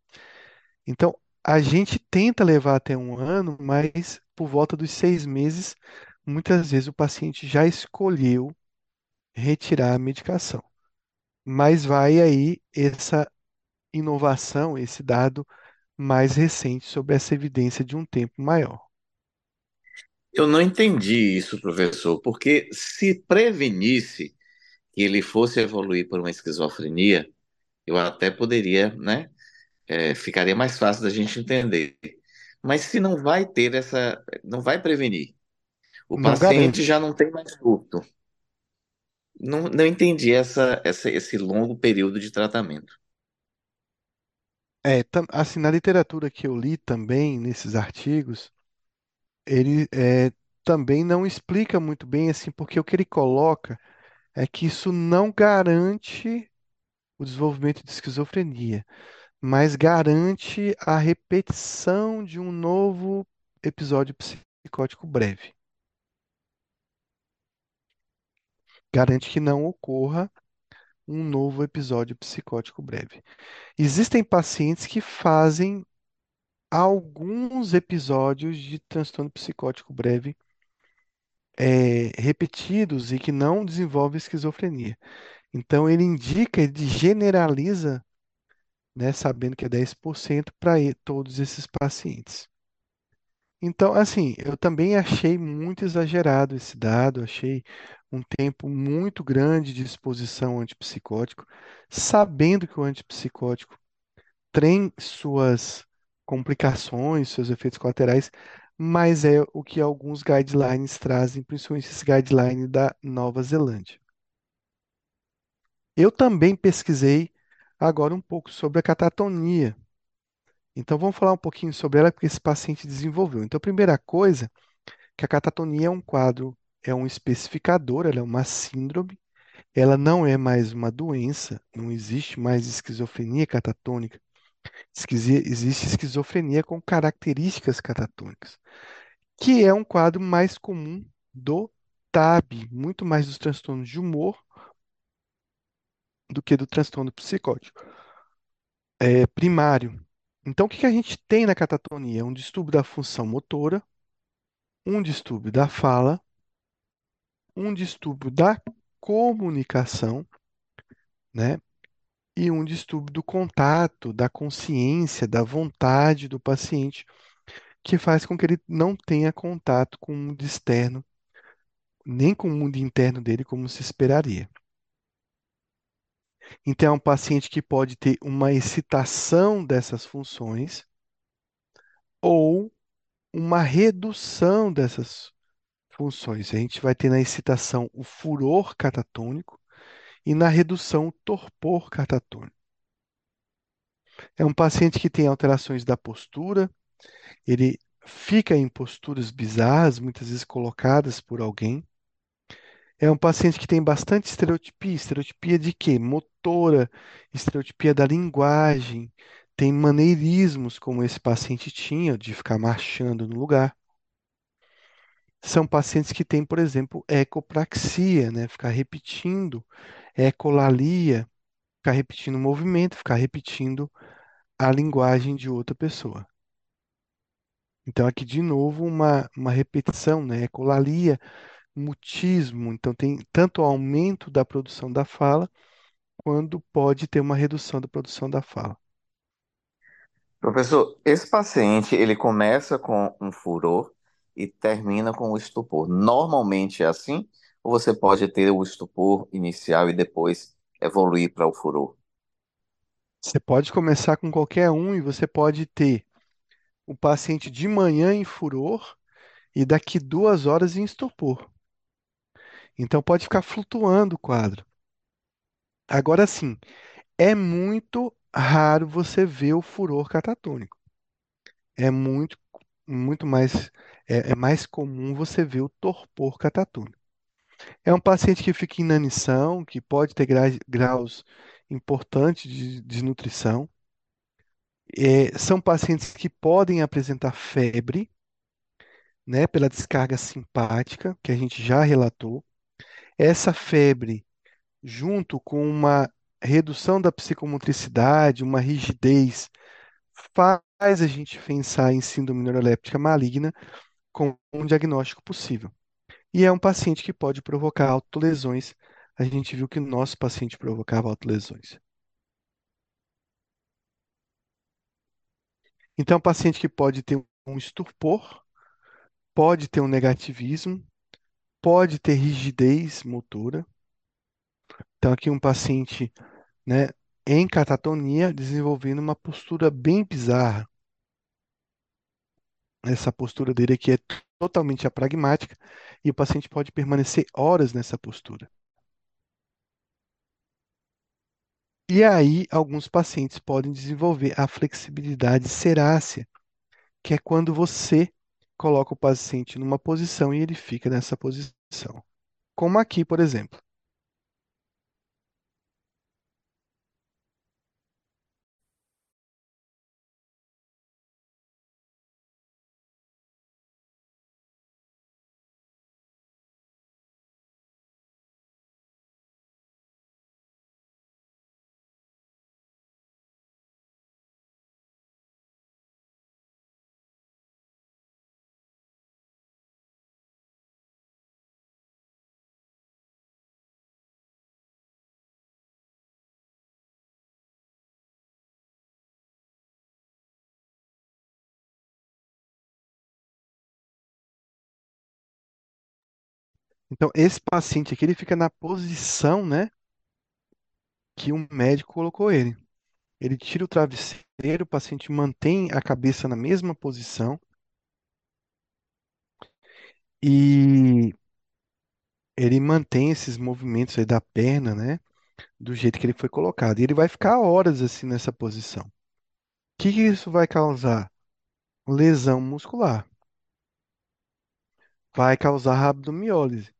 Então, a gente tenta levar até 1 ano, mas por volta dos 6 meses, muitas vezes o paciente já escolheu retirar a medicação. Mas vai aí essa inovação, esse dado mais recente sobre essa evidência de um tempo maior. Eu não entendi isso, professor, porque se prevenisse que ele fosse evoluir por uma esquizofrenia, eu até poderia, né? Ficaria mais fácil da gente entender. Mas se não vai ter essa... Não vai prevenir. O paciente já não tem mais surto. Não entendi esse longo período de tratamento. Assim, na literatura que eu li também, nesses artigos, ele também não explica muito bem, assim, porque o que ele coloca é que isso não garante o desenvolvimento de esquizofrenia, mas garante a repetição de um novo episódio psicótico breve. Garante que não ocorra um novo episódio psicótico breve. Existem pacientes que fazem alguns episódios de transtorno psicótico breve repetidos e que não desenvolvem esquizofrenia. Então, ele indica, ele generaliza, né, sabendo que é 10% para todos esses pacientes. Então, assim, eu também achei muito exagerado esse dado, achei um tempo muito grande de exposição ao antipsicótico, sabendo que o antipsicótico tem suas complicações, seus efeitos colaterais, mas é o que alguns guidelines trazem, principalmente esse guideline da Nova Zelândia. Eu também pesquisei agora um pouco sobre a catatonia. Então, vamos falar um pouquinho sobre ela, porque esse paciente desenvolveu. Então, a primeira coisa, que a catatonia é um quadro, é um especificador, ela é uma síndrome, ela não é mais uma doença, não existe mais esquizofrenia catatônica, existe esquizofrenia com características catatônicas, que é um quadro mais comum do TAB, muito mais dos transtornos de humor do que do transtorno psicótico primário. Então, o que a gente tem na catatonia? Um distúrbio da função motora, um distúrbio da fala, um distúrbio da comunicação, né? E um distúrbio do contato, da consciência, da vontade do paciente, que faz com que ele não tenha contato com o mundo externo, nem com o mundo interno dele, como se esperaria. Então, é um paciente que pode ter uma excitação dessas funções ou uma redução dessas funções. A gente vai ter na excitação o furor catatônico e na redução o torpor catatônico. É um paciente que tem alterações da postura, ele fica em posturas bizarras, muitas vezes colocadas por alguém. É um paciente que tem bastante estereotipia. Estereotipia de quê? Motora, estereotipia da linguagem. Tem maneirismos, como esse paciente tinha, de ficar marchando no lugar. São pacientes que têm, por exemplo, ecopraxia, né? Ficar repetindo, ecolalia, ficar repetindo o movimento, ficar repetindo a linguagem de outra pessoa. Então, aqui, de novo, uma repetição, né? Ecolalia, mutismo, então tem tanto aumento da produção da fala, quanto pode ter uma redução da produção da fala. Professor, esse paciente, ele começa com um furor e termina com o estupor. Normalmente é assim? Ou você pode ter o estupor inicial e depois evoluir para o furor? Você pode começar com qualquer um e você pode ter o paciente de manhã em furor e daqui 2 horas em estupor. Então, pode ficar flutuando o quadro. Agora sim, é muito raro você ver o furor catatônico. É muito mais, é mais comum você ver o torpor catatônico. É um paciente que fica em inanição, que pode ter graus importantes de desnutrição. São pacientes que podem apresentar febre, né, pela descarga simpática, que a gente já relatou. Essa febre, junto com uma redução da psicomotricidade, uma rigidez, faz a gente pensar em síndrome neuroléptica maligna com um diagnóstico possível. E é um paciente que pode provocar autolesões. A gente viu que o nosso paciente provocava autolesões. Então, é um paciente que pode ter um estupor, pode ter um negativismo, pode ter rigidez motora. Então, aqui um paciente, né, em catatonia, desenvolvendo uma postura bem bizarra. Essa postura dele aqui é totalmente apragmática e o paciente pode permanecer horas nessa postura. E aí, alguns pacientes podem desenvolver a flexibilidade cerácea, que é quando você coloca o paciente numa posição e ele fica nessa posição. Como aqui, por exemplo. Então, esse paciente aqui, ele fica na posição, né, que um médico colocou ele. Ele tira o travesseiro, o paciente mantém a cabeça na mesma posição E ele mantém esses movimentos aí da perna, né? Do jeito que ele foi colocado. E ele vai ficar horas assim nessa posição. O que isso vai causar? Lesão muscular. Vai causar rabdomiólise.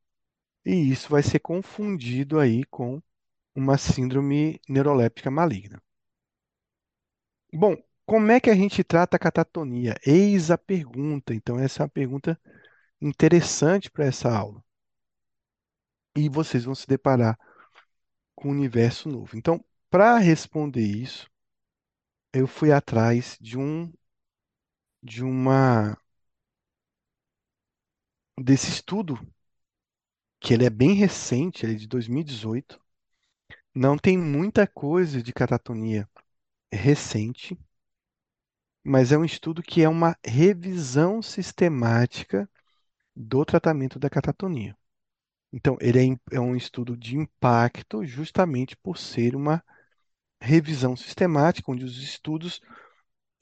E isso vai ser confundido aí com uma síndrome neuroléptica maligna. Bom, como é que a gente trata a catatonia? Eis a pergunta. Então, essa é uma pergunta interessante para essa aula. E vocês vão se deparar com um universo novo. Então, para responder isso, eu fui atrás de uma desse estudo, que ele é bem recente, ele é de 2018. Não tem muita coisa de catatonia recente, mas é um estudo que é uma revisão sistemática do tratamento da catatonia. Então, ele é um estudo de impacto justamente por ser uma revisão sistemática, onde os estudos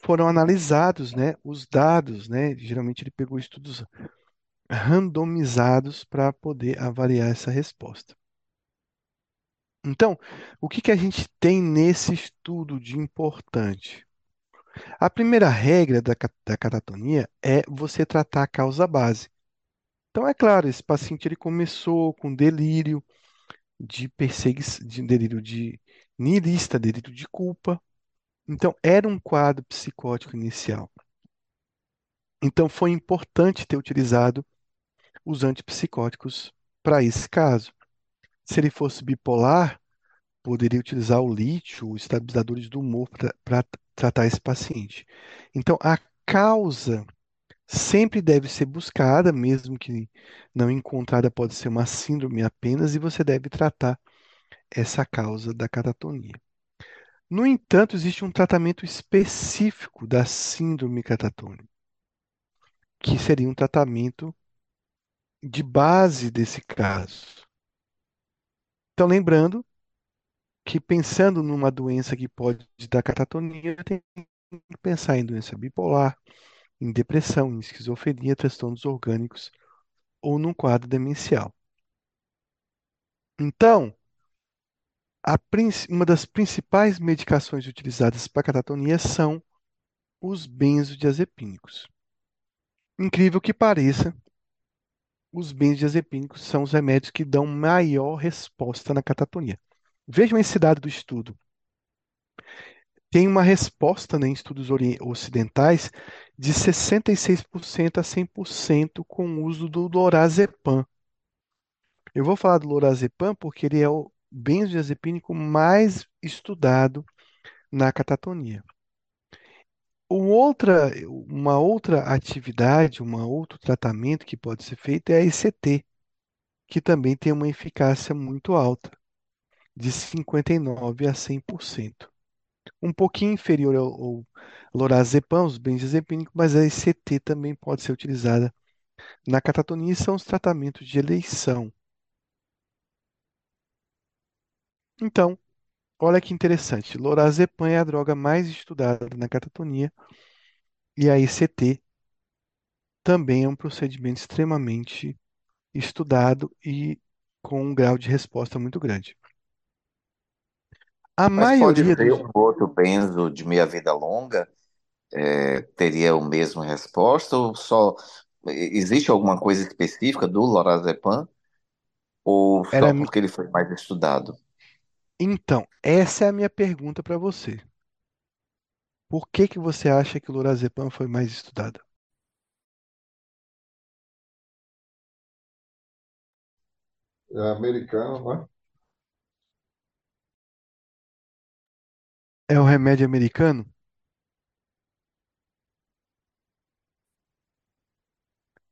foram analisados, né, os dados, né? Geralmente ele pegou estudos randomizados para poder avaliar essa resposta. Então, o que a gente tem nesse estudo de importante? A primeira regra da catatonia é você tratar a causa base. Então, é claro, esse paciente ele começou com delírio de perseguição, de delírio de niilista, delírio de culpa. Então, era um quadro psicótico inicial. Então, foi importante ter utilizado os antipsicóticos para esse caso. Se ele fosse bipolar, poderia utilizar o lítio, os estabilizadores do humor, para tratar esse paciente. Então, a causa sempre deve ser buscada, mesmo que não encontrada, pode ser uma síndrome apenas, e você deve tratar essa causa da catatonia. No entanto, existe um tratamento específico da síndrome catatônica, que seria um tratamento de base desse caso. Então, lembrando que pensando numa doença que pode dar catatonia, tem que pensar em doença bipolar, em depressão, em esquizofrenia, transtornos orgânicos ou num quadro demencial. Então, uma das principais medicações utilizadas para catatonia são os benzodiazepínicos. Incrível que pareça, os benzodiazepínicos são os remédios que dão maior resposta na catatonia. Vejam esse dado do estudo. Tem uma resposta, né, em estudos ocidentais de 66% a 100% com o uso do lorazepam. Eu vou falar do lorazepam porque ele é o benzodiazepínico mais estudado na catatonia. Uma outra atividade, um outro tratamento que pode ser feito é a ECT, que também tem uma eficácia muito alta, de 59% a 100%. Um pouquinho inferior ao lorazepam, os benzodiazepínicos, mas a ECT também pode ser utilizada na catatonia e são os tratamentos de eleição. Então, olha que interessante, lorazepam é a droga mais estudada na catatonia e a ECT também é um procedimento extremamente estudado e com um grau de resposta muito grande. A Mas pode maioria ver dos... um outro benzo de meia-vida longa, teria a mesma resposta? Ou só existe alguma coisa específica do lorazepam? Ou só Era... porque ele foi mais estudado? Então, essa é a minha pergunta para você. Por que você acha que o lorazepam foi mais estudado? É americano, né? É o remédio americano?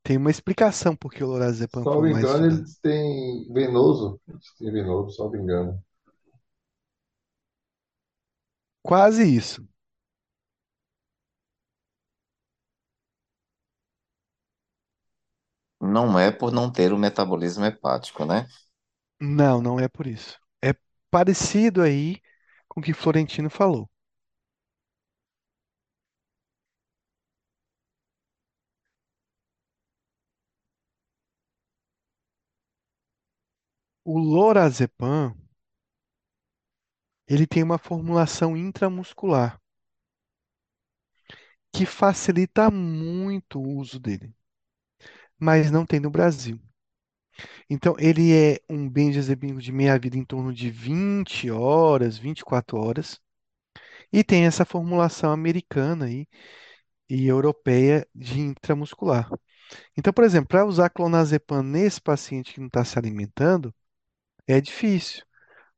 Tem uma explicação por que o lorazepam Salvo foi mais engano, estudado. eles têm venoso. Eles têm venoso, salvo engano. Quase isso. Não é por não ter o metabolismo hepático, né? Não, não é por isso. É parecido aí com o que Florentino falou. O lorazepam, ele tem uma formulação intramuscular que facilita muito o uso dele, mas não tem no Brasil. Então, ele é um benzodiazepínico de meia-vida em torno de 20 horas, 24 horas, e tem essa formulação americana e europeia de intramuscular. Então, por exemplo, para usar clonazepam nesse paciente que não está se alimentando, é difícil.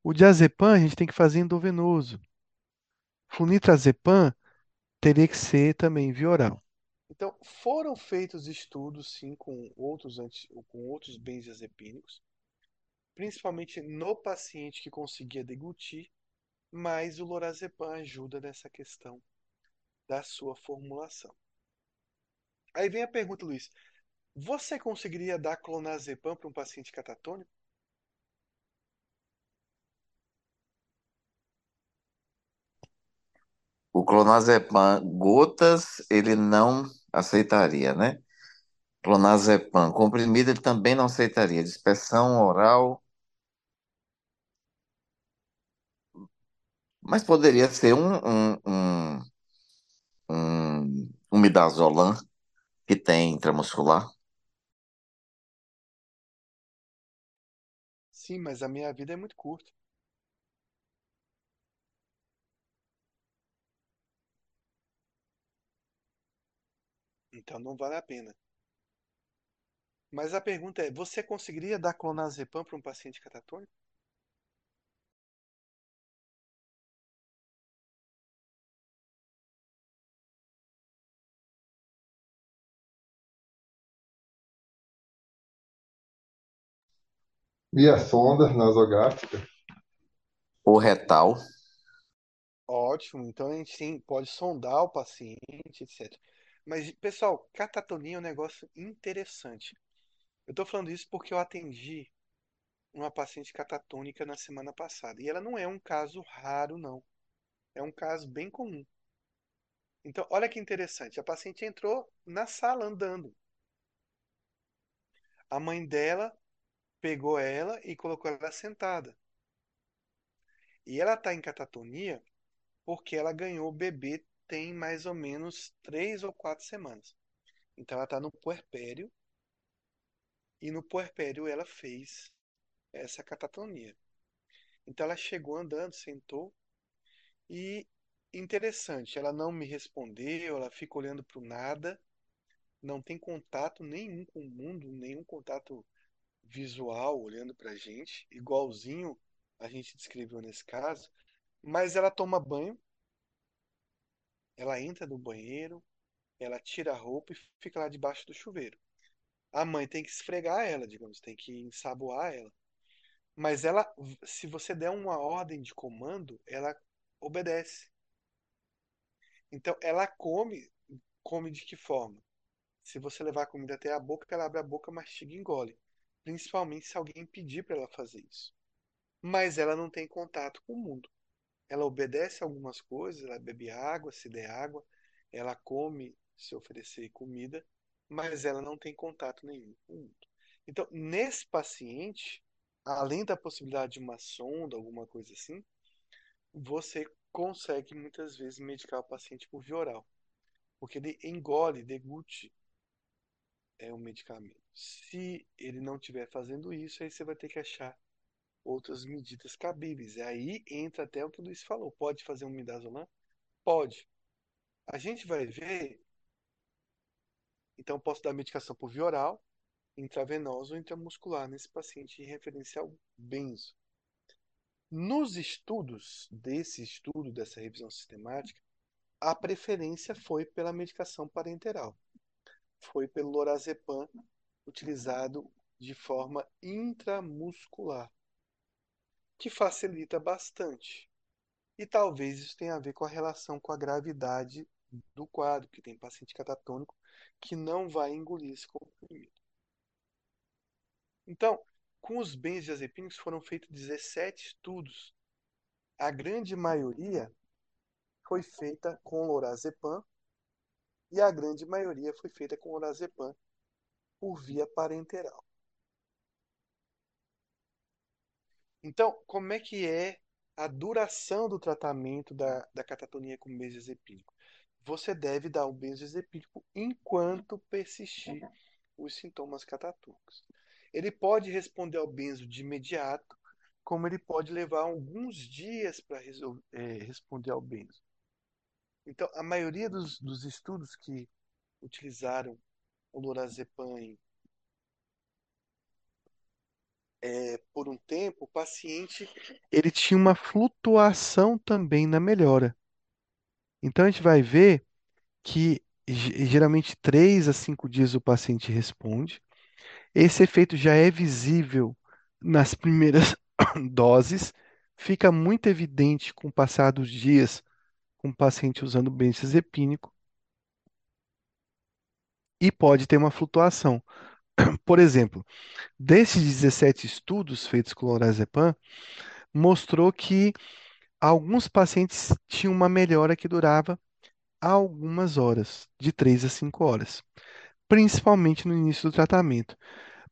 O diazepam a gente tem que fazer endovenoso. Flunitrazepam teria que ser também via oral. Então, foram feitos estudos, sim, com outros benzodiazepínicos, principalmente no paciente que conseguia deglutir, mas o lorazepam ajuda nessa questão da sua formulação. Aí vem a pergunta, Luiz. Você conseguiria dar clonazepam para um paciente catatônico? O clonazepam gotas, ele não aceitaria, né? Clonazepam comprimido, ele também não aceitaria. Dispersão oral. Mas poderia ser um midazolam que tem intramuscular. Sim, mas a minha vida é muito curta. Então não vale a pena. Mas a pergunta é, você conseguiria dar clonazepam para um paciente catatônico? Via sonda nasogástrica. Ou retal. Ótimo, então a gente sim, pode sondar o paciente, etc. Mas, pessoal, catatonia é um negócio interessante. Eu tô falando isso porque eu atendi uma paciente catatônica na semana passada. E ela não é um caso raro, não. É um caso bem comum. Então, olha que interessante. A paciente entrou na sala andando. A mãe dela pegou ela e colocou ela sentada. E ela tá em catatonia porque ela ganhou o bebê tem mais ou menos 3 ou 4 semanas. Então ela tá no puerpério e no puerpério ela fez essa catatonia. Então ela chegou andando, sentou e interessante, ela não me respondeu, ela fica olhando pro nada, não tem contato nenhum com o mundo, nenhum contato visual olhando pra gente, igualzinho a gente descreveu nesse caso, mas ela toma banho. Ela entra no banheiro, ela tira a roupa e fica lá debaixo do chuveiro. A mãe tem que esfregar ela, digamos, tem que ensaboar ela. Mas ela, se você der uma ordem de comando, ela obedece. Então, ela come de que forma? Se você levar a comida até a boca, ela abre a boca, mastiga e engole. Principalmente se alguém pedir para ela fazer isso. Mas ela não tem contato com o mundo. Ela obedece a algumas coisas, ela bebe água, se der água, ela come, se oferecer comida, mas ela não tem contato nenhum com o mundo. Então, nesse paciente, além da possibilidade de uma sonda, alguma coisa assim, você consegue muitas vezes medicar o paciente por via oral, porque ele engole, deglute o medicamento. Se ele não estiver fazendo isso, aí você vai ter que achar outras medidas cabíveis. E aí entra até o que o Luiz falou. Pode fazer um midazolam? Pode. A gente vai ver. Então, posso dar medicação por via oral, intravenosa ou intramuscular nesse paciente em referência ao benzo. Nos estudos desse estudo, dessa revisão sistemática, a preferência foi pela medicação parenteral. Foi pelo lorazepam utilizado de forma intramuscular, que facilita bastante. E talvez isso tenha a ver com a relação com a gravidade do quadro, que tem paciente catatônico que não vai engolir esse comprimido. Então, com os benzodiazepínicos foram feitos 17 estudos. A grande maioria foi feita com lorazepam e a grande maioria foi feita com lorazepam por via parenteral. Então, como é que é a duração do tratamento da catatonia com benzodiazepínico? Você deve dar o benzodiazepínico enquanto persistir os sintomas catatônicos. Ele pode responder ao benzo de imediato, como ele pode levar alguns dias para responder ao benzo. Então, a maioria dos estudos que utilizaram o lorazepam por um tempo, o paciente ele tinha uma flutuação também na melhora. Então, a gente vai ver que geralmente 3 a 5 dias o paciente responde. Esse efeito já é visível nas primeiras doses, fica muito evidente com o passar dos dias com o paciente usando benzodiazepínico e pode ter uma flutuação. Por exemplo, desses 17 estudos feitos com lorazepam, mostrou que alguns pacientes tinham uma melhora que durava algumas horas, de 3 a 5 horas, principalmente no início do tratamento,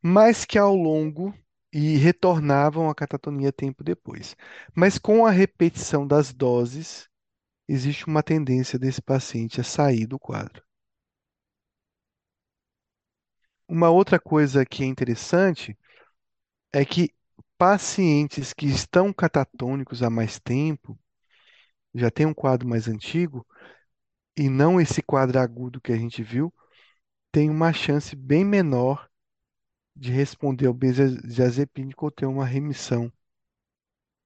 mas que ao longo e retornavam à catatonia tempo depois. Mas com a repetição das doses, existe uma tendência desse paciente a sair do quadro. Uma outra coisa que é interessante é que pacientes que estão catatônicos há mais tempo, já tem um quadro mais antigo, e não esse quadro agudo que a gente viu, tem uma chance bem menor de responder ao benzodiazepínico ou ter uma remissão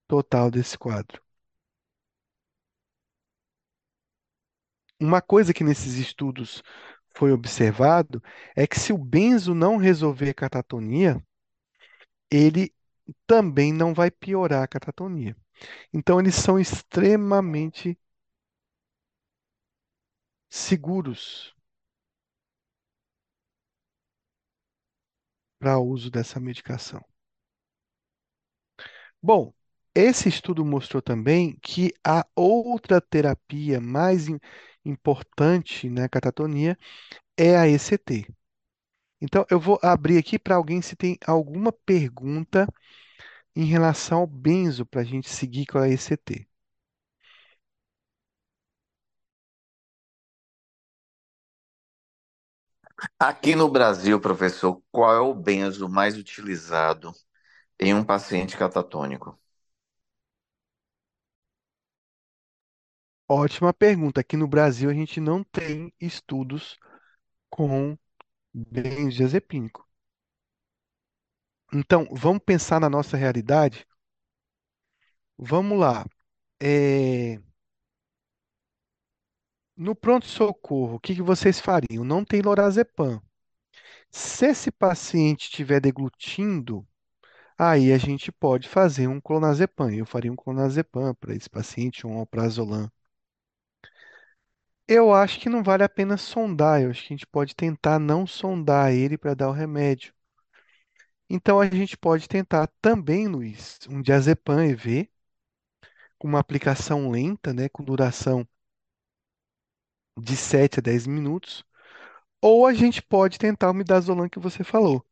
total desse quadro. Uma coisa que nesses estudos foi observado é que se o benzo não resolver a catatonia, ele também não vai piorar a catatonia. Então, eles são extremamente seguros para o uso dessa medicação. Bom, esse estudo mostrou também que a outra terapia mais importante na catatonia é a ECT. Então, eu vou abrir aqui para alguém se tem alguma pergunta em relação ao benzo para a gente seguir com a ECT. Aqui no Brasil, professor, qual é o benzo mais utilizado em um paciente catatônico? Ótima pergunta. Aqui no Brasil, a gente não tem estudos com benzodiazepínico. Então, vamos pensar na nossa realidade? Vamos lá. No pronto-socorro, o que vocês fariam? Não tem lorazepam. Se esse paciente estiver deglutindo, aí a gente pode fazer um clonazepam. Eu faria um clonazepam para esse paciente, um alprazolam. Eu acho que não vale a pena sondar. Eu acho que a gente pode tentar não sondar ele para dar o remédio. Então, a gente pode tentar também, Luiz, um diazepam EV, com uma aplicação lenta, né, com duração de 7 a 10 minutos. Ou a gente pode tentar o midazolam que você falou.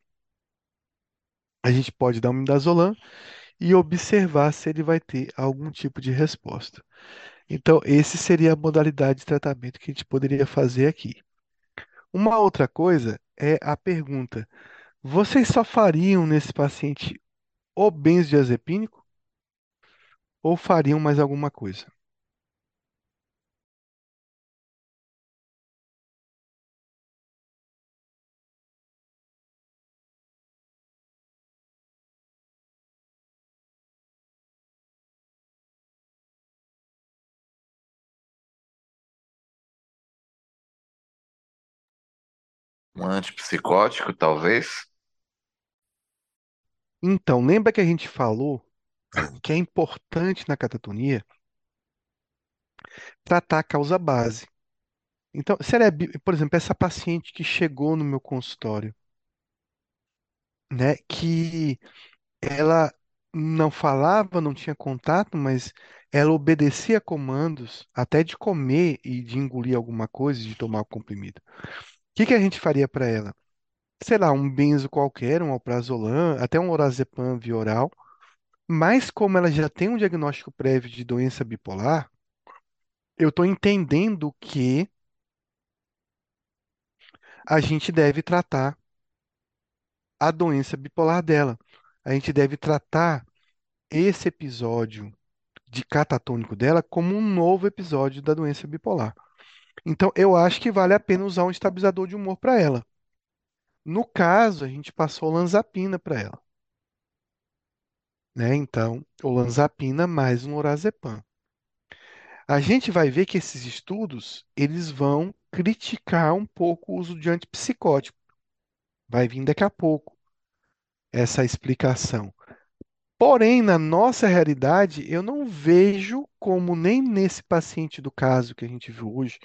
A gente pode dar um midazolam e observar se ele vai ter algum tipo de resposta. Então, essa seria a modalidade de tratamento que a gente poderia fazer aqui. Uma outra coisa é a pergunta: vocês só fariam nesse paciente o benzodiazepínico ou fariam mais alguma coisa? Um antipsicótico, talvez? Então, lembra que a gente falou que é importante na catatonia tratar a causa base. Então, por exemplo, essa paciente que chegou no meu consultório, né, que ela não falava, não tinha contato, mas ela obedecia comandos até de comer e de engolir alguma coisa, de tomar o comprimido. O que a gente faria para ela? Sei lá, um benzo qualquer, um alprazolam, até um lorazepam via oral, Mas como ela já tem um diagnóstico prévio de doença bipolar, eu estou entendendo que a gente deve tratar a doença bipolar dela. A gente deve tratar esse episódio de catatônico dela como um novo episódio da doença bipolar. Então, eu acho que vale a pena usar um estabilizador de humor para ela. No caso, a gente passou lanzapina para ela, né? Então, o lanzapina mais um lorazepam. A gente vai ver que esses estudos, eles vão criticar um pouco o uso de antipsicótico. Vai vir daqui a pouco essa explicação. Porém, na nossa realidade, eu não vejo como nem nesse paciente do caso que a gente viu hoje,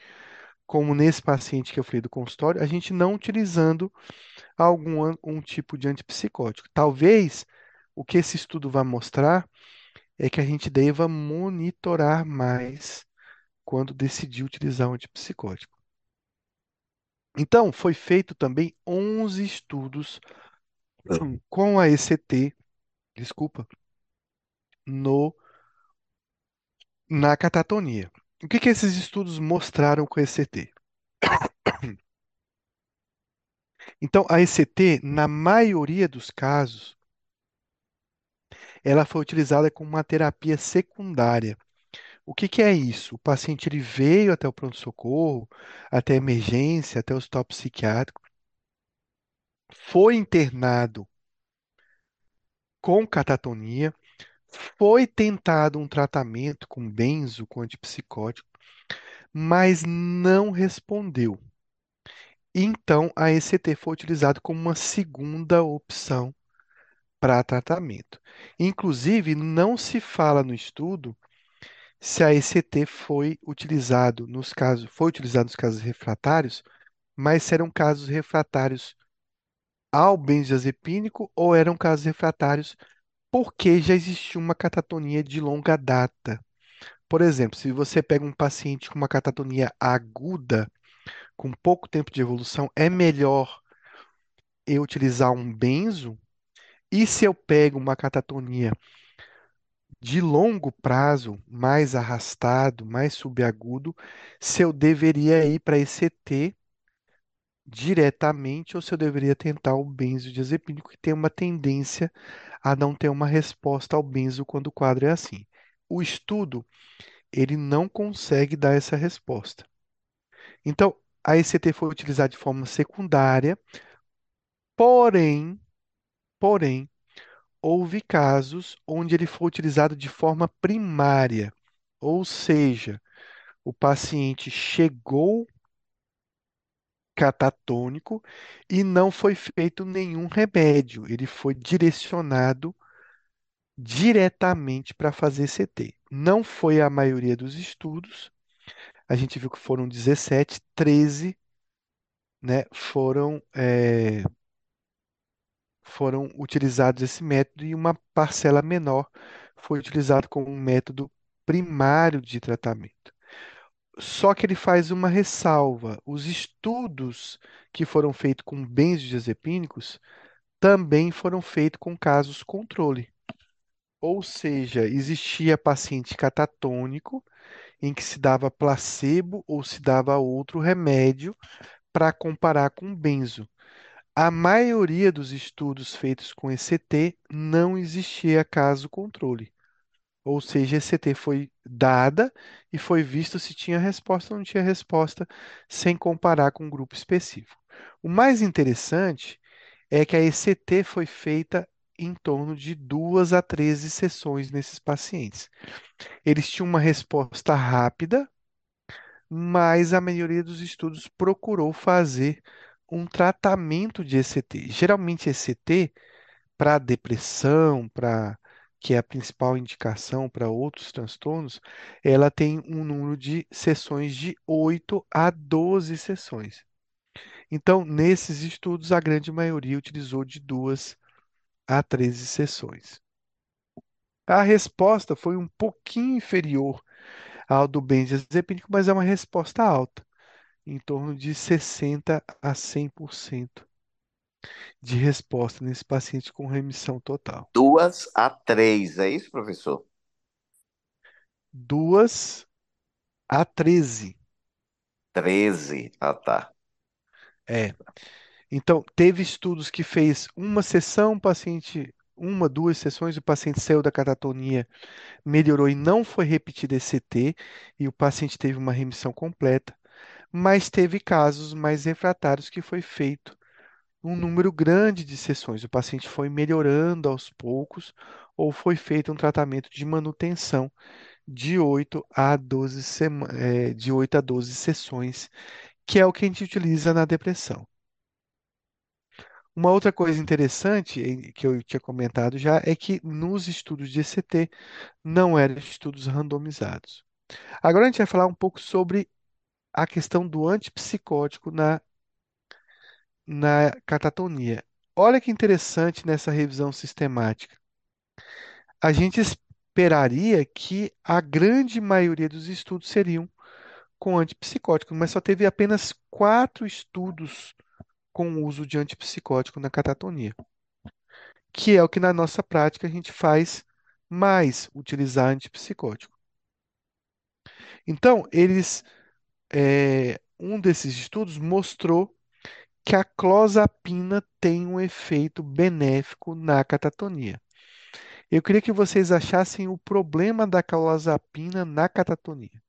como nesse paciente que eu falei do consultório, a gente não utilizando algum tipo de antipsicótico. Talvez o que esse estudo vai mostrar é que a gente deva monitorar mais quando decidir utilizar um antipsicótico. Então, foi feito também 11 estudos com a ECT, desculpa, na catatonia. O que esses estudos mostraram com a ECT? Então, a ECT, na maioria dos casos, ela foi utilizada como uma terapia secundária. O que é isso? O paciente ele veio até o pronto-socorro, até a emergência, até o hospital psiquiátrico, foi internado com catatonia, foi tentado um tratamento com benzo, com antipsicótico, mas não respondeu. Então, a ECT foi utilizada como uma segunda opção para tratamento. Inclusive, não se fala no estudo se a ECT foi utilizado nos casos refratários, mas se eram casos refratários ao benzodiazepínico ou eram casos refratários porque já existia uma catatonia de longa data. Por exemplo, se você pega um paciente com uma catatonia aguda, com pouco tempo de evolução, é melhor eu utilizar um benzo. E se eu pego uma catatonia de longo prazo, mais arrastado, mais subagudo, se eu deveria ir para ECT diretamente ou se eu deveria tentar o benzodiazepínico, que tem uma tendência a não ter uma resposta ao benzo quando o quadro é assim. O estudo, ele não consegue dar essa resposta. Então, a ECT foi utilizada de forma secundária, porém, houve casos onde ele foi utilizado de forma primária, ou seja, o paciente chegou catatônico e não foi feito nenhum remédio, ele foi direcionado diretamente para fazer CT. Não foi a maioria dos estudos, a gente viu que foram 17, 13, né, foram utilizados esse método e uma parcela menor foi utilizado como um método primário de tratamento. Só que ele faz uma ressalva. Os estudos que foram feitos com benzodiazepínicos também foram feitos com casos controle. Ou seja, existia paciente catatônico em que se dava placebo ou se dava outro remédio para comparar com benzo. A maioria dos estudos feitos com ECT não existia caso controle. Ou seja, ECT foi dada e foi visto se tinha resposta ou não tinha resposta, sem comparar com um grupo específico. O mais interessante é que a ECT foi feita em torno de 2 a 13 sessões nesses pacientes. Eles tinham uma resposta rápida, mas a maioria dos estudos procurou fazer um tratamento de ECT. Geralmente, ECT, para depressão, que é a principal indicação para outros transtornos, ela tem um número de sessões de 8 a 12 sessões. Então, nesses estudos, a grande maioria utilizou de 2 a 13 sessões. A resposta foi um pouquinho inferior ao do benzodiazepínico, mas é uma resposta alta, em torno de 60% a 100% de resposta nesse paciente com remissão total? 2 a 3, é isso, professor? 2 a 13. 13, ah, tá. É. Então, teve estudos que fez uma sessão, o paciente, uma, duas sessões, o paciente saiu da catatonia, melhorou e não foi repetida ECT, e o paciente teve uma remissão completa, mas teve casos mais refratários que foi feito um número grande de sessões. O paciente foi melhorando aos poucos ou foi feito um tratamento de manutenção de 8 a 12 sessões, que é o que a gente utiliza na depressão. Uma outra coisa interessante que eu tinha comentado já é que nos estudos de ECT não eram estudos randomizados. Agora a gente vai falar um pouco sobre a questão do antipsicótico na catatonia. Olha que interessante nessa revisão sistemática. A gente esperaria que a grande maioria dos estudos seriam com antipsicótico, mas só teve apenas 4 estudos com o uso de antipsicótico na catatonia, que é o que na nossa prática a gente faz mais, utilizar antipsicótico. Então, um desses estudos mostrou que a clozapina tem um efeito benéfico na catatonia. Eu queria que vocês achassem o problema da clozapina na catatonia.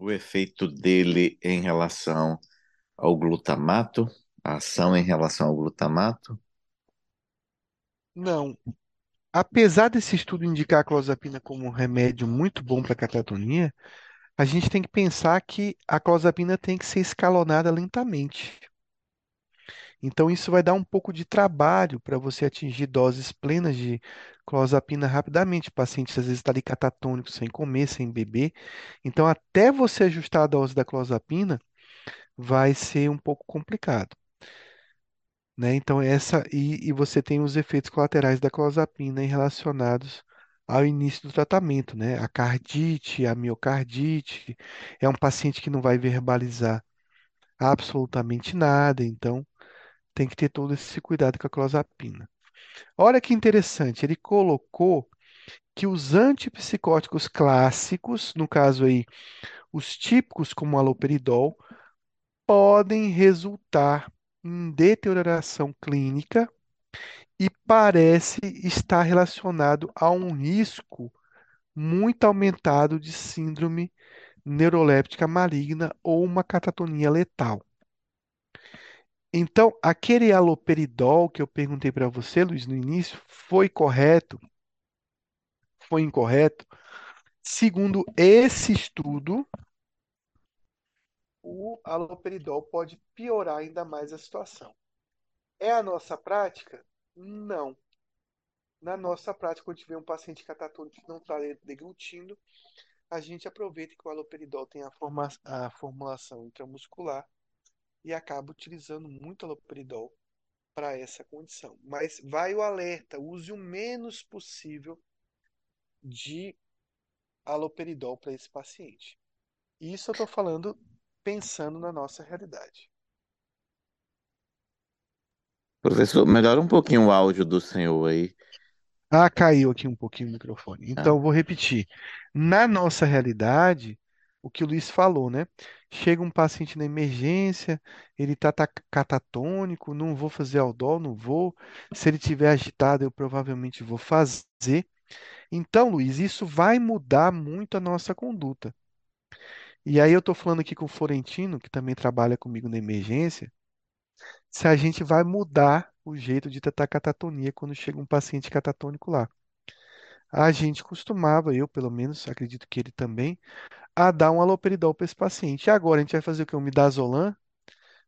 O efeito dele em relação ao glutamato, a ação em relação ao glutamato? Não. Apesar desse estudo indicar a clozapina como um remédio muito bom para a catatonia, a gente tem que pensar que a clozapina tem que ser escalonada lentamente. Então, isso vai dar um pouco de trabalho para você atingir doses plenas de clozapina rapidamente. O paciente, às vezes, está ali catatônico, sem comer, sem beber. Então, até você ajustar a dose da clozapina, vai ser um pouco complicado. Né? Então, você tem os efeitos colaterais da clozapina relacionados ao início do tratamento, né? A cardite, a miocardite, é um paciente que não vai verbalizar absolutamente nada, então tem que ter todo esse cuidado com a clozapina. Olha que interessante, ele colocou que os antipsicóticos clássicos, no caso aí, os típicos como o haloperidol, podem resultar em deterioração clínica e parece estar relacionado a um risco muito aumentado de síndrome neuroléptica maligna ou uma catatonia letal. Então, aquele haloperidol que eu perguntei para você, Luiz, no início, foi correto? Foi incorreto? Segundo esse estudo, o haloperidol pode piorar ainda mais a situação. É a nossa prática? Não. Na nossa prática, quando tiver um paciente catatônico que não está deglutindo, a gente aproveita que o haloperidol tem a formulação intramuscular e acaba utilizando muito haloperidol para essa condição. Mas vai o alerta, use o menos possível de haloperidol para esse paciente. Isso eu estou falando pensando na nossa realidade. Professor, melhora um pouquinho o áudio do senhor aí. Ah, caiu aqui um pouquinho o microfone. Então, vou repetir. Na nossa realidade, o que o Luiz falou, né? Chega um paciente na emergência, ele está catatônico, não vou fazer aldol, não vou. Se ele estiver agitado, eu provavelmente vou fazer. Então, Luiz, isso vai mudar muito a nossa conduta. E aí eu estou falando aqui com o Florentino, que também trabalha comigo na emergência, se a gente vai mudar o jeito de tratar a catatonia quando chega um paciente catatônico lá. A gente costumava, eu pelo menos, acredito que ele também, a dar um haloperidol para esse paciente. E agora a gente vai fazer o que? Um midazolam,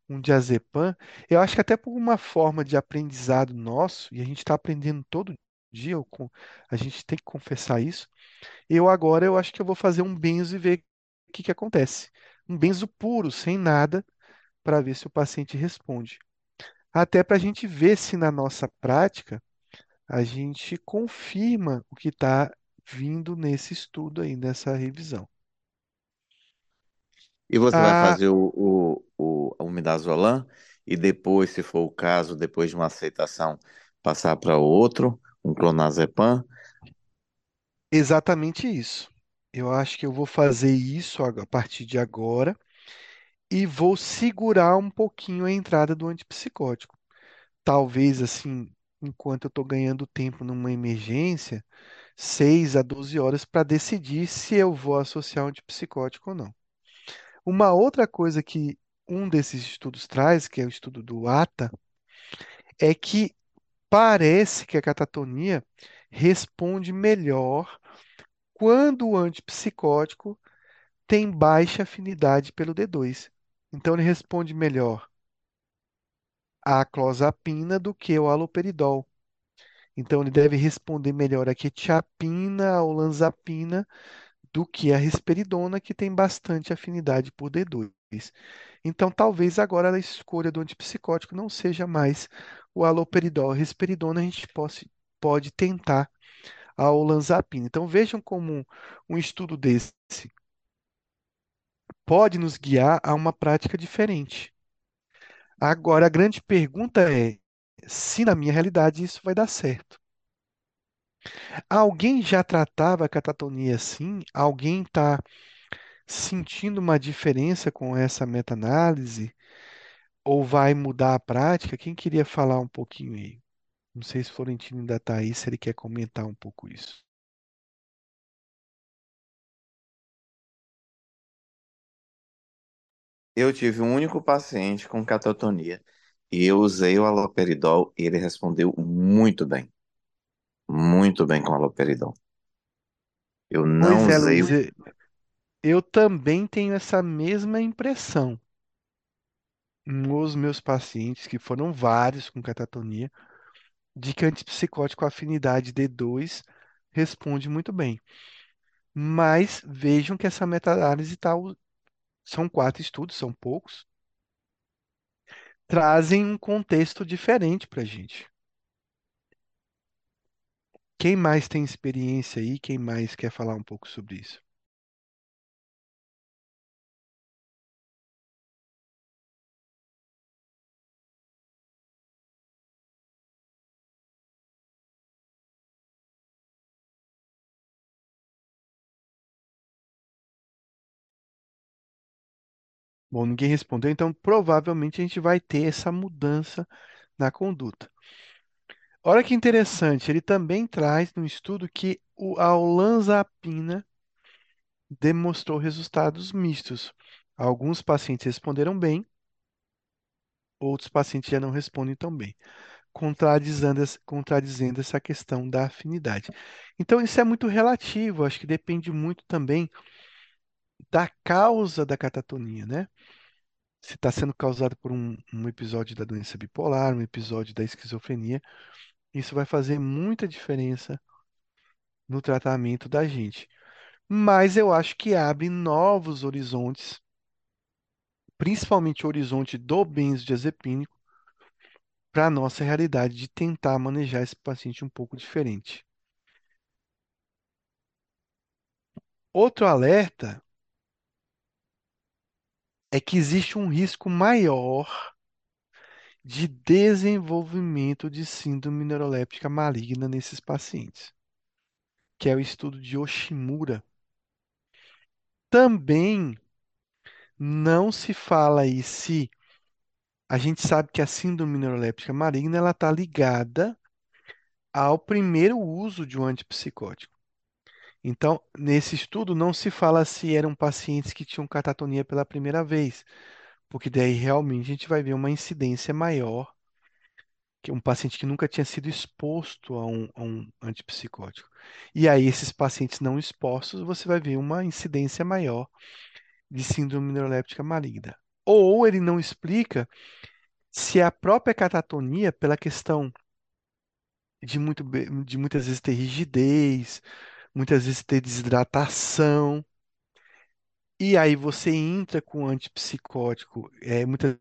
um diazepam. Eu acho que até por uma forma de aprendizado nosso, e a gente está aprendendo todo dia, a gente tem que confessar isso, eu acho que eu vou fazer um benzo e ver o que acontece? Um benzo puro, sem nada, para ver se o paciente responde. Até para a gente ver se na nossa prática a gente confirma o que está vindo nesse estudo aí, nessa revisão. E você vai fazer o midazolam e depois, se for o caso, depois de uma aceitação, passar para outro, um clonazepam? Exatamente isso. Eu acho que eu vou fazer isso a partir de agora e vou segurar um pouquinho a entrada do antipsicótico. Talvez, assim, enquanto eu estou ganhando tempo numa emergência, 6 a 12 horas para decidir se eu vou associar um antipsicótico ou não. Uma outra coisa que um desses estudos traz, que é o estudo do ATA, é que parece que a catatonia responde melhor quando o antipsicótico tem baixa afinidade pelo D2. Então, ele responde melhor à clozapina do que o haloperidol. Então, ele deve responder melhor à quetiapina, à olanzapina, do que a risperidona, que tem bastante afinidade por D2. Então, talvez agora a escolha do antipsicótico não seja mais o haloperidol, a risperidona, a gente pode tentar a olanzapina. Então, vejam como um estudo desse pode nos guiar a uma prática diferente. Agora, a grande pergunta é se na minha realidade isso vai dar certo. Alguém já tratava a catatonia assim? Alguém está sentindo uma diferença com essa meta-análise? Ou vai mudar a prática? Quem queria falar um pouquinho aí? Não sei se o Florentino ainda está aí, se ele quer comentar um pouco isso. Eu tive um único paciente com catatonia e eu usei o haloperidol e ele respondeu muito bem. Muito bem com haloperidol. Eu não usei... Luiz, eu também tenho essa mesma impressão. Nos meus pacientes, que foram vários com catatonia, de que antipsicótico afinidade D2 responde muito bem. Mas vejam que essa meta-análise são 4 estudos, são poucos, trazem um contexto diferente para a gente. Quem mais tem experiência aí? Quem mais quer falar um pouco sobre isso? Bom, ninguém respondeu, então provavelmente a gente vai ter essa mudança na conduta. Olha que interessante, ele também traz no estudo que a olanzapina demonstrou resultados mistos. Alguns pacientes responderam bem, outros pacientes já não respondem tão bem, contradizendo essa questão da afinidade. Então, isso é muito relativo, acho que depende muito também da causa da catatonia, né? Se está sendo causado por um episódio da doença bipolar, um episódio da esquizofrenia, isso vai fazer muita diferença no tratamento da gente. Mas eu acho que abre novos horizontes, principalmente o horizonte do benzodiazepínico, para a nossa realidade de tentar manejar esse paciente um pouco diferente. Outro alerta é que existe um risco maior de desenvolvimento de síndrome neuroléptica maligna nesses pacientes, que é o estudo de Oshimura. Também não se fala aí se a gente sabe que a síndrome neuroléptica maligna ela está ligada ao primeiro uso de um antipsicótico. Então, nesse estudo, não se fala se eram pacientes que tinham catatonia pela primeira vez, porque daí realmente a gente vai ver uma incidência maior que um paciente que nunca tinha sido exposto a um antipsicótico. E aí, esses pacientes não expostos, você vai ver uma incidência maior de síndrome neuroléptica maligna. Ou ele não explica se a própria catatonia, pela questão de muitas vezes ter rigidez, muitas vezes ter desidratação, e aí você entra com antipsicótico, muitas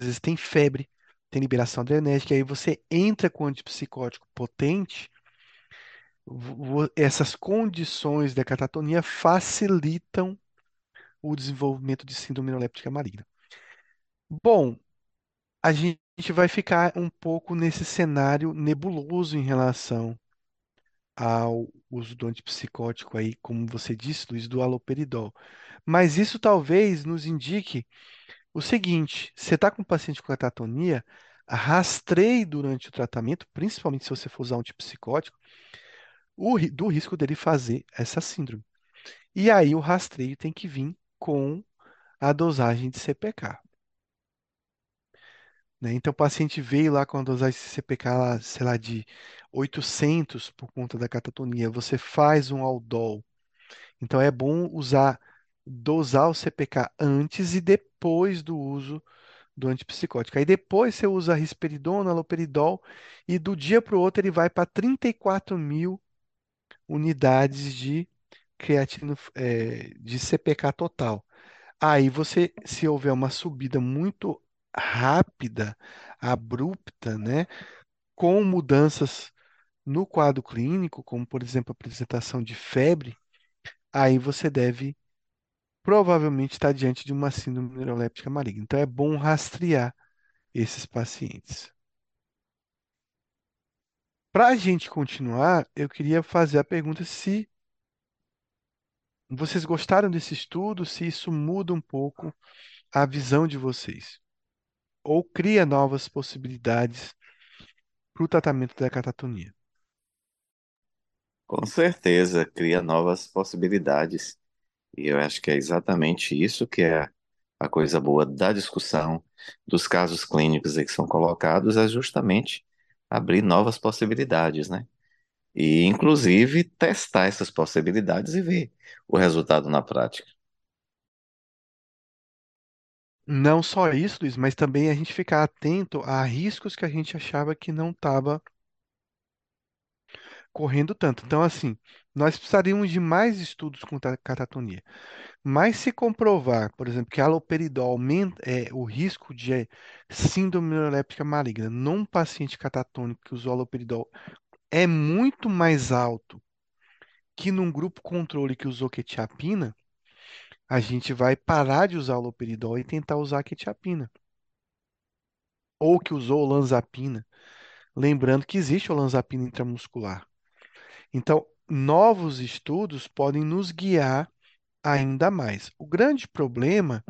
vezes tem febre, tem liberação adrenérgica, aí você entra com um antipsicótico potente, essas condições da catatonia facilitam o desenvolvimento de síndrome neuroléptica maligna. Bom, a gente vai ficar um pouco nesse cenário nebuloso em relação ao uso do antipsicótico aí, como você disse, Luiz, do haloperidol. Mas isso talvez nos indique o seguinte: você está com um paciente com catatonia, rastreie durante o tratamento, principalmente se você for usar um antipsicótico, do risco dele fazer essa síndrome. E aí o rastreio tem que vir com a dosagem de CPK. Né? Então o paciente veio lá com a dosagem de CPK, sei lá, de 800 por conta da catatonia. Você faz um aldol. Então é bom dosar o CPK antes e depois do uso do antipsicótico. Aí depois você usa risperidona, haloperidol, e do dia para o outro ele vai para 34 mil unidades de creatina, de CPK total. Aí você, se houver uma subida muito rápida, abrupta, né, com mudanças no quadro clínico, como por exemplo a apresentação de febre, aí você deve provavelmente está diante de uma síndrome neuroléptica maligna. Então, é bom rastrear esses pacientes. Para a gente continuar, eu queria fazer a pergunta se vocês gostaram desse estudo, se isso muda um pouco a visão de vocês, ou cria novas possibilidades para o tratamento da catatonia. Com certeza, cria novas possibilidades. E eu acho que é exatamente isso que é a coisa boa da discussão dos casos clínicos aí que são colocados, é justamente abrir novas possibilidades, né? E, inclusive, testar essas possibilidades e ver o resultado na prática. Não só isso, Luiz, mas também a gente ficar atento a riscos que a gente achava que não estava correndo tanto. Então, assim, nós precisaríamos de mais estudos com catatonia. Mas se comprovar, por exemplo, que a haloperidol aumenta o risco de síndrome neuroléptica maligna num paciente catatônico que usou haloperidol é muito mais alto que num grupo controle que usou quetiapina, a gente vai parar de usar haloperidol e tentar usar quetiapina. Ou que usou olanzapina. Lembrando que existe olanzapina intramuscular. Então, novos estudos podem nos guiar ainda mais. O grande problema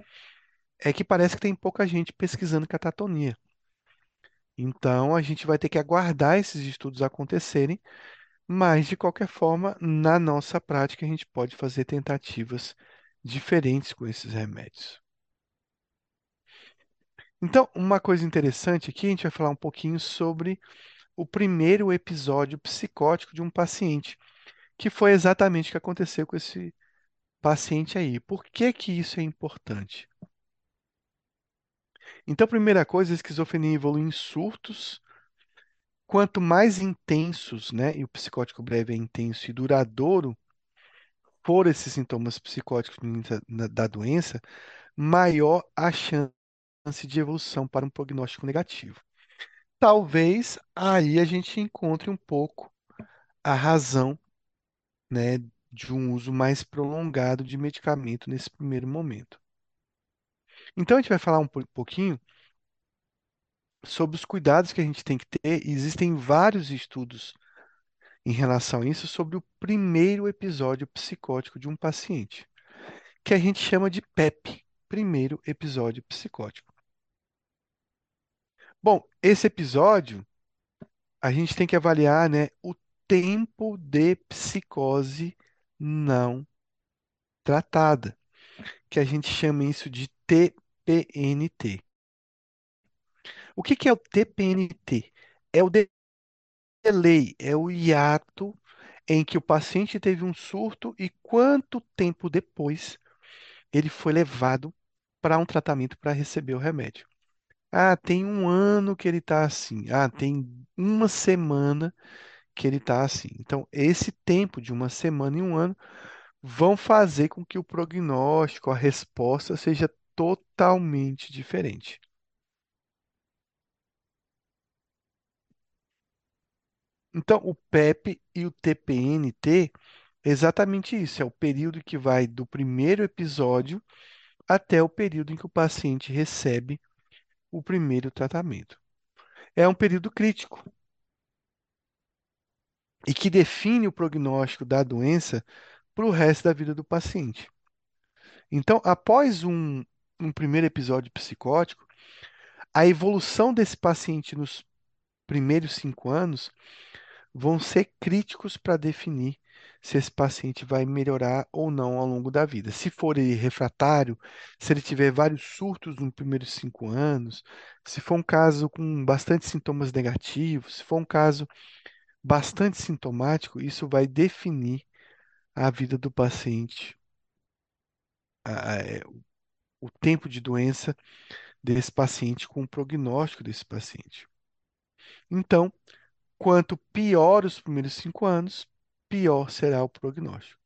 é que parece que tem pouca gente pesquisando catatonia. Então, a gente vai ter que aguardar esses estudos acontecerem, mas, de qualquer forma, na nossa prática, a gente pode fazer tentativas diferentes com esses remédios. Então, uma coisa interessante aqui, a gente vai falar um pouquinho sobre o primeiro episódio psicótico de um paciente, que foi exatamente o que aconteceu com esse paciente aí. Por que que isso é importante? Então, primeira coisa, a esquizofrenia evolui em surtos. Quanto mais intensos, né, e o psicótico breve é intenso e duradouro, por esses sintomas psicóticos da doença, maior a chance de evolução para um prognóstico negativo. Talvez aí a gente encontre um pouco a razão, né, de um uso mais prolongado de medicamento nesse primeiro momento. Então a gente vai falar um pouquinho sobre os cuidados que a gente tem que ter. Existem vários estudos em relação a isso, sobre o primeiro episódio psicótico de um paciente, que a gente chama de PEP, primeiro episódio psicótico. Bom, esse episódio, a gente tem que avaliar, né, o tempo de psicose não tratada, que a gente chama isso de TPNT. O que é o TPNT? É o delay, é o hiato em que o paciente teve um surto e quanto tempo depois ele foi levado para um tratamento para receber o remédio. Ah, tem um ano que ele está assim. Ah, tem uma semana que ele está assim. Então, esse tempo de uma semana e um ano vão fazer com que o prognóstico, a resposta, seja totalmente diferente. Então, o PEP e o TPNT é exatamente isso, é o período que vai do primeiro episódio até o período em que o paciente recebe o primeiro tratamento. É um período crítico e que define o prognóstico da doença para o resto da vida do paciente. Então, após um primeiro episódio psicótico, a evolução desse paciente nos primeiros 5 anos vão ser críticos para definir se esse paciente vai melhorar ou não ao longo da vida. Se for ele refratário, se ele tiver vários surtos nos primeiros 5 anos, se for um caso com bastante sintomas negativos, se for um caso bastante sintomático, isso vai definir a vida do paciente, o tempo de doença desse paciente com o prognóstico desse paciente. Então, quanto pior os primeiros 5 anos, pior será o prognóstico.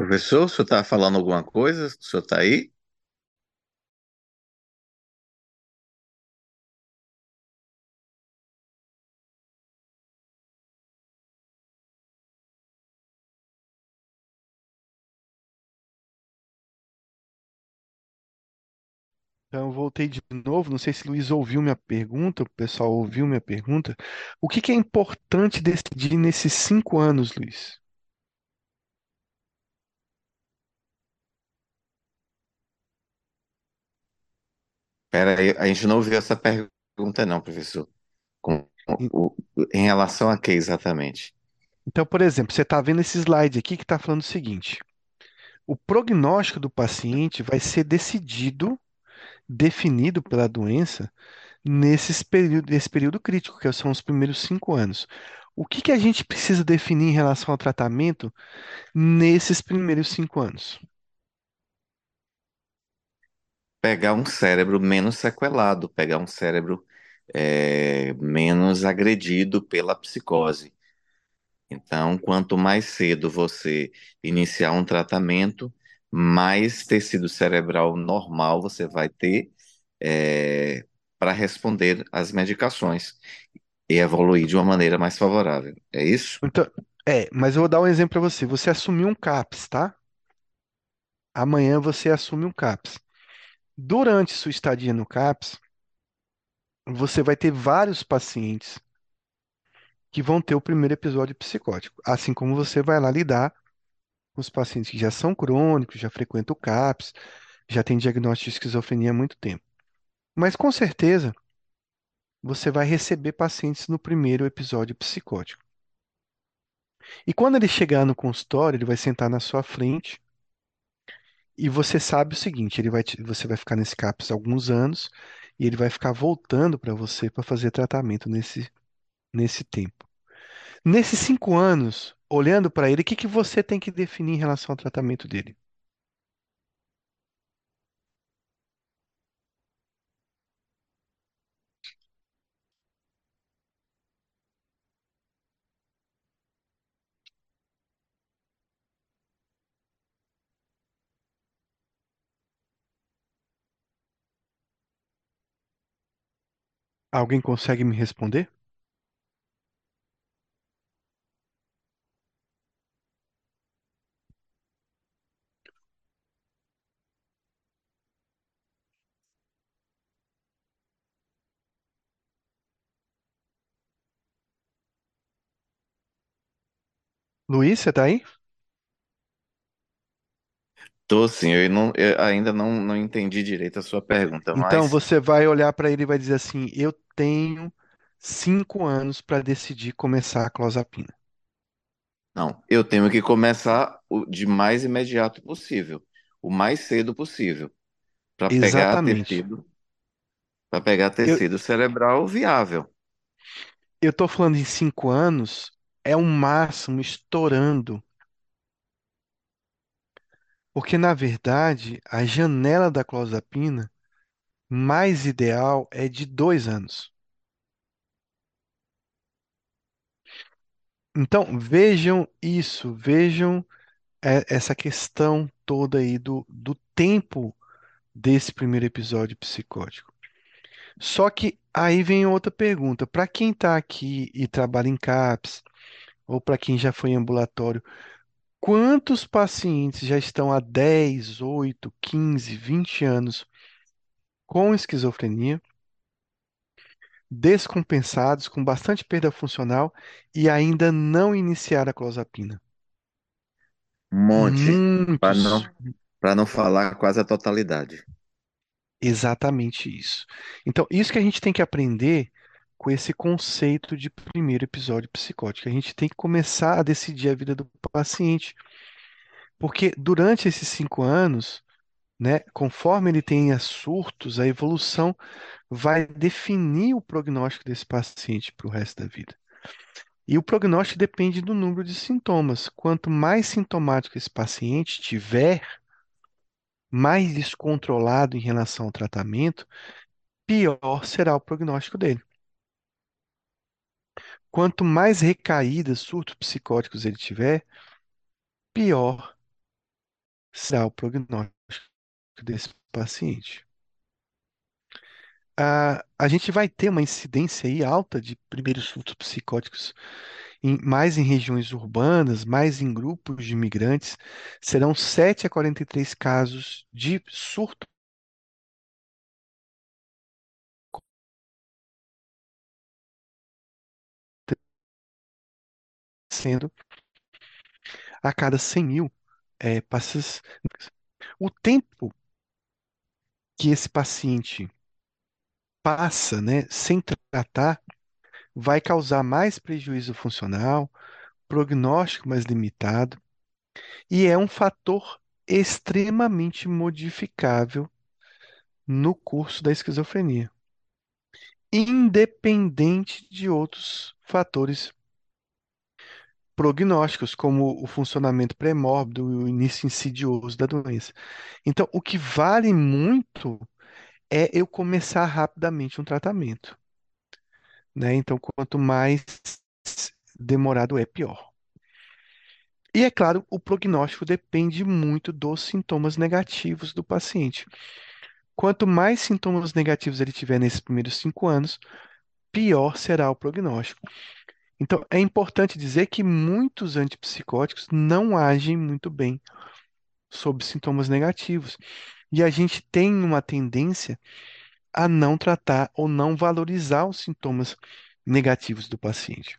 Professor, o senhor está falando alguma coisa? O senhor está aí? Então, eu voltei de novo. Não sei se o Luiz ouviu minha pergunta, o pessoal ouviu minha pergunta. O que é importante decidir nesses 5 anos, Luiz? Pera aí, a gente não ouviu essa pergunta não, professor. Em relação a que exatamente? Então, por exemplo, você está vendo esse slide aqui que está falando o seguinte. O prognóstico do paciente vai ser definido pela doença nesse período crítico, que são os primeiros 5 anos. O que a gente precisa definir em relação ao tratamento nesses primeiros 5 anos? Pegar um cérebro menos sequelado, pegar um cérebro menos agredido pela psicose. Então, quanto mais cedo você iniciar um tratamento, mais tecido cerebral normal você vai ter para responder às medicações e evoluir de uma maneira mais favorável. É isso? Então, mas eu vou dar um exemplo para você. Você assumiu um CAPS, tá? Amanhã você assume um CAPS. Durante sua estadia no CAPS, você vai ter vários pacientes que vão ter o primeiro episódio psicótico, assim como você vai lá lidar com os pacientes que já são crônicos, já frequentam o CAPS, já tem diagnóstico de esquizofrenia há muito tempo. Mas, com certeza, você vai receber pacientes no primeiro episódio psicótico. E quando ele chegar no consultório, ele vai sentar na sua frente. E você sabe o seguinte, você vai ficar nesse CAPS alguns anos e ele vai ficar voltando para você para fazer tratamento nesse tempo. Nesses 5 anos, olhando para ele, o que você tem que definir em relação ao tratamento dele? Alguém consegue me responder? Luiz, você tá aí? Tô sim, eu ainda não entendi direito a sua pergunta, mas... Então você vai olhar para ele e vai dizer assim: eu tenho 5 anos para decidir começar a clozapina. Não, eu tenho que começar de mais imediato possível, o mais cedo possível, para pegar tecido, cerebral viável. Eu estou falando em 5 anos, é o máximo, estourando. Porque, na verdade, a janela da clozapina mais ideal é de 2 anos. Então, vejam isso, vejam essa questão toda aí do tempo desse primeiro episódio psicótico. Só que aí vem outra pergunta. Para quem está aqui e trabalha em CAPS, ou para quem já foi em ambulatório, quantos pacientes já estão há 10, 8, 15, 20 anos com esquizofrenia, descompensados, com bastante perda funcional e ainda não iniciaram a clozapina? Um monte, para não falar quase a totalidade. Exatamente isso. Então, isso que a gente tem que aprender com esse conceito de primeiro episódio psicótico. A gente tem que começar a decidir a vida do paciente, porque durante esses 5 anos, né, conforme ele tenha surtos, a evolução vai definir o prognóstico desse paciente para o resto da vida. E o prognóstico depende do número de sintomas. Quanto mais sintomático esse paciente tiver, mais descontrolado em relação ao tratamento, pior será o prognóstico dele. Quanto mais recaídas, surtos psicóticos ele tiver, pior será o prognóstico desse paciente. A gente vai ter uma incidência aí alta de primeiros surtos psicóticos, mais em regiões urbanas, mais em grupos de imigrantes. Serão 7 a 43 casos de surto sendo a cada 100 mil passos. O tempo que esse paciente passa, né, sem tratar, vai causar mais prejuízo funcional, prognóstico mais limitado, e é um fator extremamente modificável no curso da esquizofrenia, independente de outros fatores prognósticos, como o funcionamento pré-mórbido e o início insidioso da doença. Então, o que vale muito é eu começar rapidamente um tratamento, né? Então, quanto mais demorado é, pior. E, é claro, o prognóstico depende muito dos sintomas negativos do paciente. Quanto mais sintomas negativos ele tiver nesses primeiros 5 anos, pior será o prognóstico. Então, é importante dizer que muitos antipsicóticos não agem muito bem sob sintomas negativos. E a gente tem uma tendência a não tratar ou não valorizar os sintomas negativos do paciente.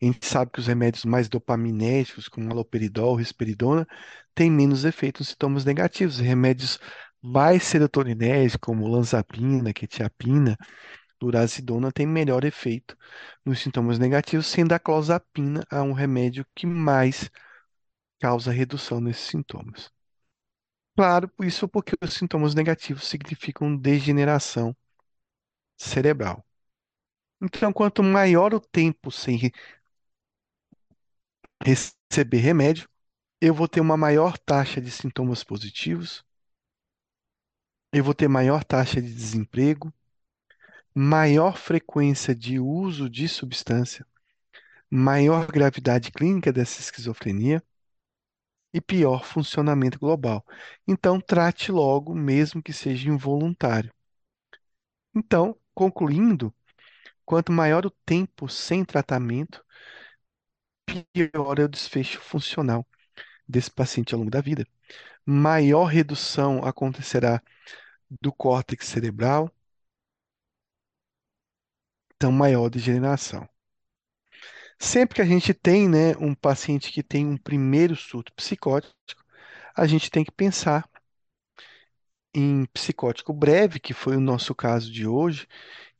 A gente sabe que os remédios mais dopaminéticos, como haloperidol, risperidona, têm menos efeito nos sintomas negativos. Remédios mais serotoninérgicos, como lanzapina, quetiapina, durazidona, tem melhor efeito nos sintomas negativos, sendo a clozapina um remédio que mais causa redução nesses sintomas. Claro, isso porque os sintomas negativos significam degeneração cerebral. Então, quanto maior o tempo sem receber remédio, eu vou ter uma maior taxa de sintomas positivos, eu vou ter maior taxa de desemprego, maior frequência de uso de substância, maior gravidade clínica dessa esquizofrenia e pior funcionamento global. Então, trate logo, mesmo que seja involuntário. Então, concluindo, quanto maior o tempo sem tratamento, pior é o desfecho funcional desse paciente ao longo da vida. Maior redução acontecerá do córtex cerebral, maior degeneração. Sempre que a gente tem, né, um paciente que tem um primeiro surto psicótico, a gente tem que pensar em psicótico breve, que foi o nosso caso de hoje,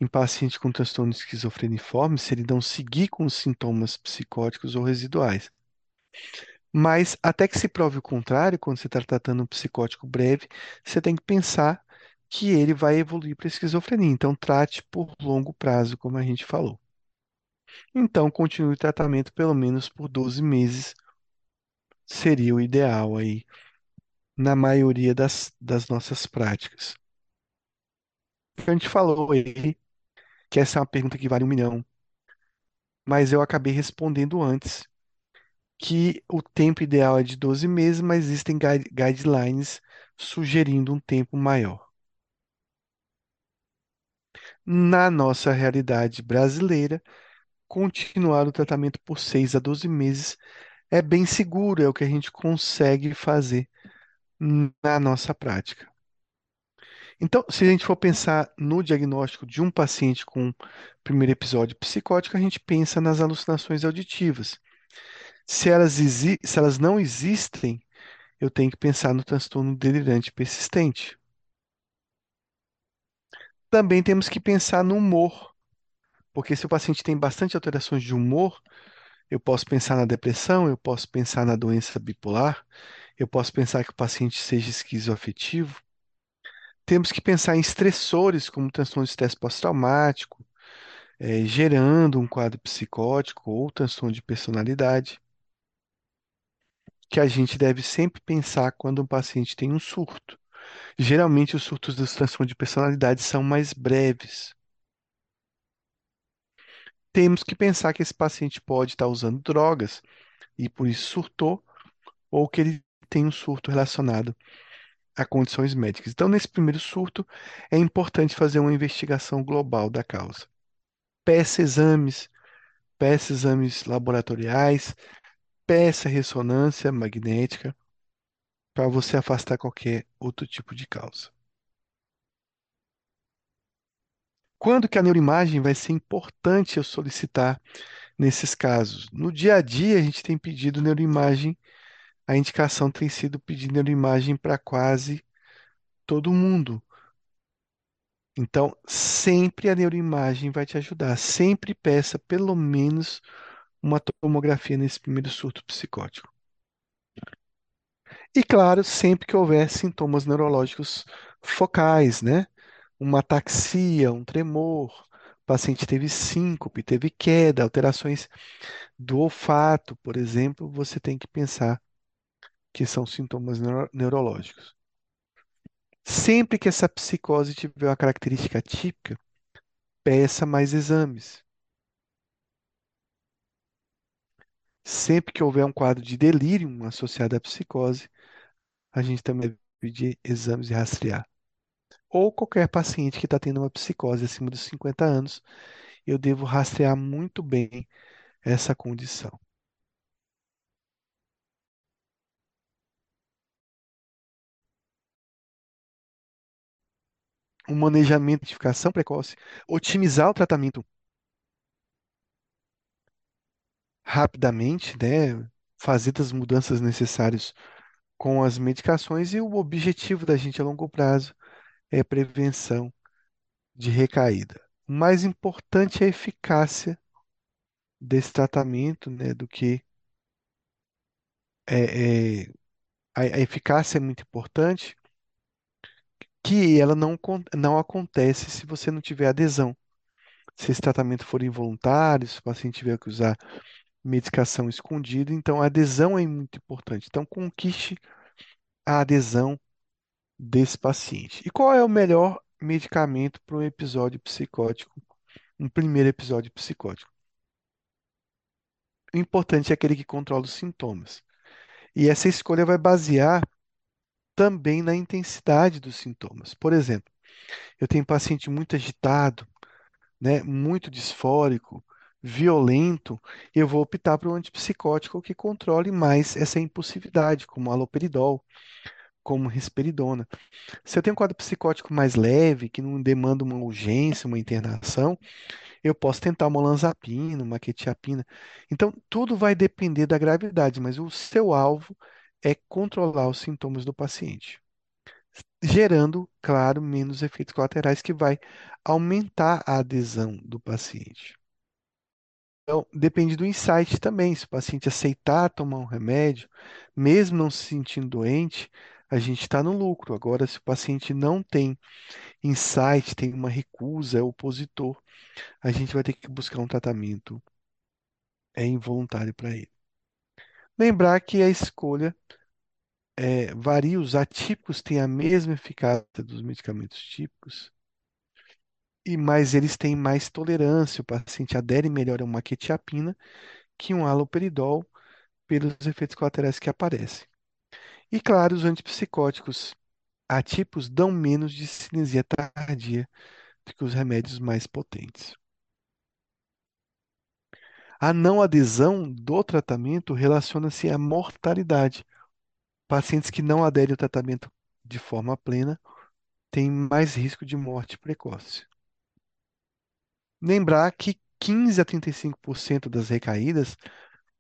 em paciente com transtorno esquizofreniforme, seridão seguir com sintomas psicóticos ou residuais. Mas, até que se prove o contrário, quando você está tratando um psicótico breve, você tem que pensar que ele vai evoluir para esquizofrenia. Então, trate por longo prazo, como a gente falou. Então, continue o tratamento pelo menos por 12 meses, seria o ideal aí, na maioria das nossas práticas. A gente falou aí que essa é uma pergunta que vale 1 milhão, mas eu acabei respondendo antes que o tempo ideal é de 12 meses, mas existem guidelines sugerindo um tempo maior. Na nossa realidade brasileira, continuar o tratamento por 6 a 12 meses é bem seguro, é o que a gente consegue fazer na nossa prática. Então, se a gente for pensar no diagnóstico de um paciente com primeiro episódio psicótico, a gente pensa nas alucinações auditivas. Se elas não existem, eu tenho que pensar no transtorno delirante persistente. Também temos que pensar no humor, porque se o paciente tem bastante alterações de humor, eu posso pensar na depressão, eu posso pensar na doença bipolar, eu posso pensar que o paciente seja esquizoafetivo. Temos que pensar em estressores, como transtorno de estresse pós-traumático, gerando um quadro psicótico ou transtorno de personalidade, que a gente deve sempre pensar quando um paciente tem um surto. Geralmente, os surtos dos transtornos de personalidade são mais breves. Temos que pensar que esse paciente pode estar usando drogas e por isso surtou, ou que ele tem um surto relacionado a condições médicas. Então, nesse primeiro surto, é importante fazer uma investigação global da causa. Peça exames laboratoriais, peça ressonância magnética, para você afastar qualquer outro tipo de causa. Quando que a neuroimagem vai ser importante eu solicitar nesses casos? No dia a dia, a gente tem pedido neuroimagem, a indicação tem sido pedir neuroimagem para quase todo mundo. Então, sempre a neuroimagem vai te ajudar. Sempre peça pelo menos uma tomografia nesse primeiro surto psicótico. E, claro, sempre que houver sintomas neurológicos focais, né? Uma ataxia, um tremor, o paciente teve síncope, teve queda, alterações do olfato, por exemplo, você tem que pensar que são sintomas neurológicos. Sempre que essa psicose tiver uma característica atípica, peça mais exames. Sempre que houver um quadro de delírio associado à psicose, a gente também deve pedir exames e rastrear. Ou qualquer paciente que está tendo uma psicose acima dos 50 anos, eu devo rastrear muito bem essa condição. O manejamento de identificação precoce, otimizar o tratamento rapidamente, né? Fazer as mudanças necessárias com as medicações, e o objetivo da gente a longo prazo é prevenção de recaída. O mais importante é a eficácia desse tratamento, né, do que a eficácia é muito importante, que ela não acontece se você não tiver adesão. Se esse tratamento for involuntário, se o paciente tiver que usar medicação escondida, então a adesão é muito importante. Então, conquiste a adesão desse paciente. E qual é o melhor medicamento para um episódio psicótico, um primeiro episódio psicótico? O importante é aquele que controla os sintomas. E essa escolha vai basear também na intensidade dos sintomas. Por exemplo, eu tenho paciente muito agitado, né, muito disfórico, violento, eu vou optar por um antipsicótico que controle mais essa impulsividade, como o haloperidol, como risperidona. Se eu tenho um quadro psicótico mais leve, que não demanda uma urgência, uma internação, eu posso tentar uma olanzapina, uma quetiapina. Então, tudo vai depender da gravidade, mas o seu alvo é controlar os sintomas do paciente. gerando, claro, menos efeitos colaterais, que vai aumentar a adesão do paciente. Então, depende do insight também. Se o paciente aceitar tomar um remédio, mesmo não se sentindo doente, a gente está no lucro. Agora, se o paciente não tem insight, tem uma recusa, é opositor, a gente vai ter que buscar um tratamento involuntário para ele. Lembrar que a escolha varia. Os atípicos têm a mesma eficácia dos medicamentos típicos, mas eles têm mais tolerância. O paciente adere melhor a uma quetiapina que um haloperidol pelos efeitos colaterais que aparecem. E, claro, os antipsicóticos atípicos dão menos de cinesia tardia do que os remédios mais potentes. A não adesão do tratamento relaciona-se à mortalidade. Pacientes que não aderem ao tratamento de forma plena têm mais risco de morte precoce. Lembrar que 15 a 35% das recaídas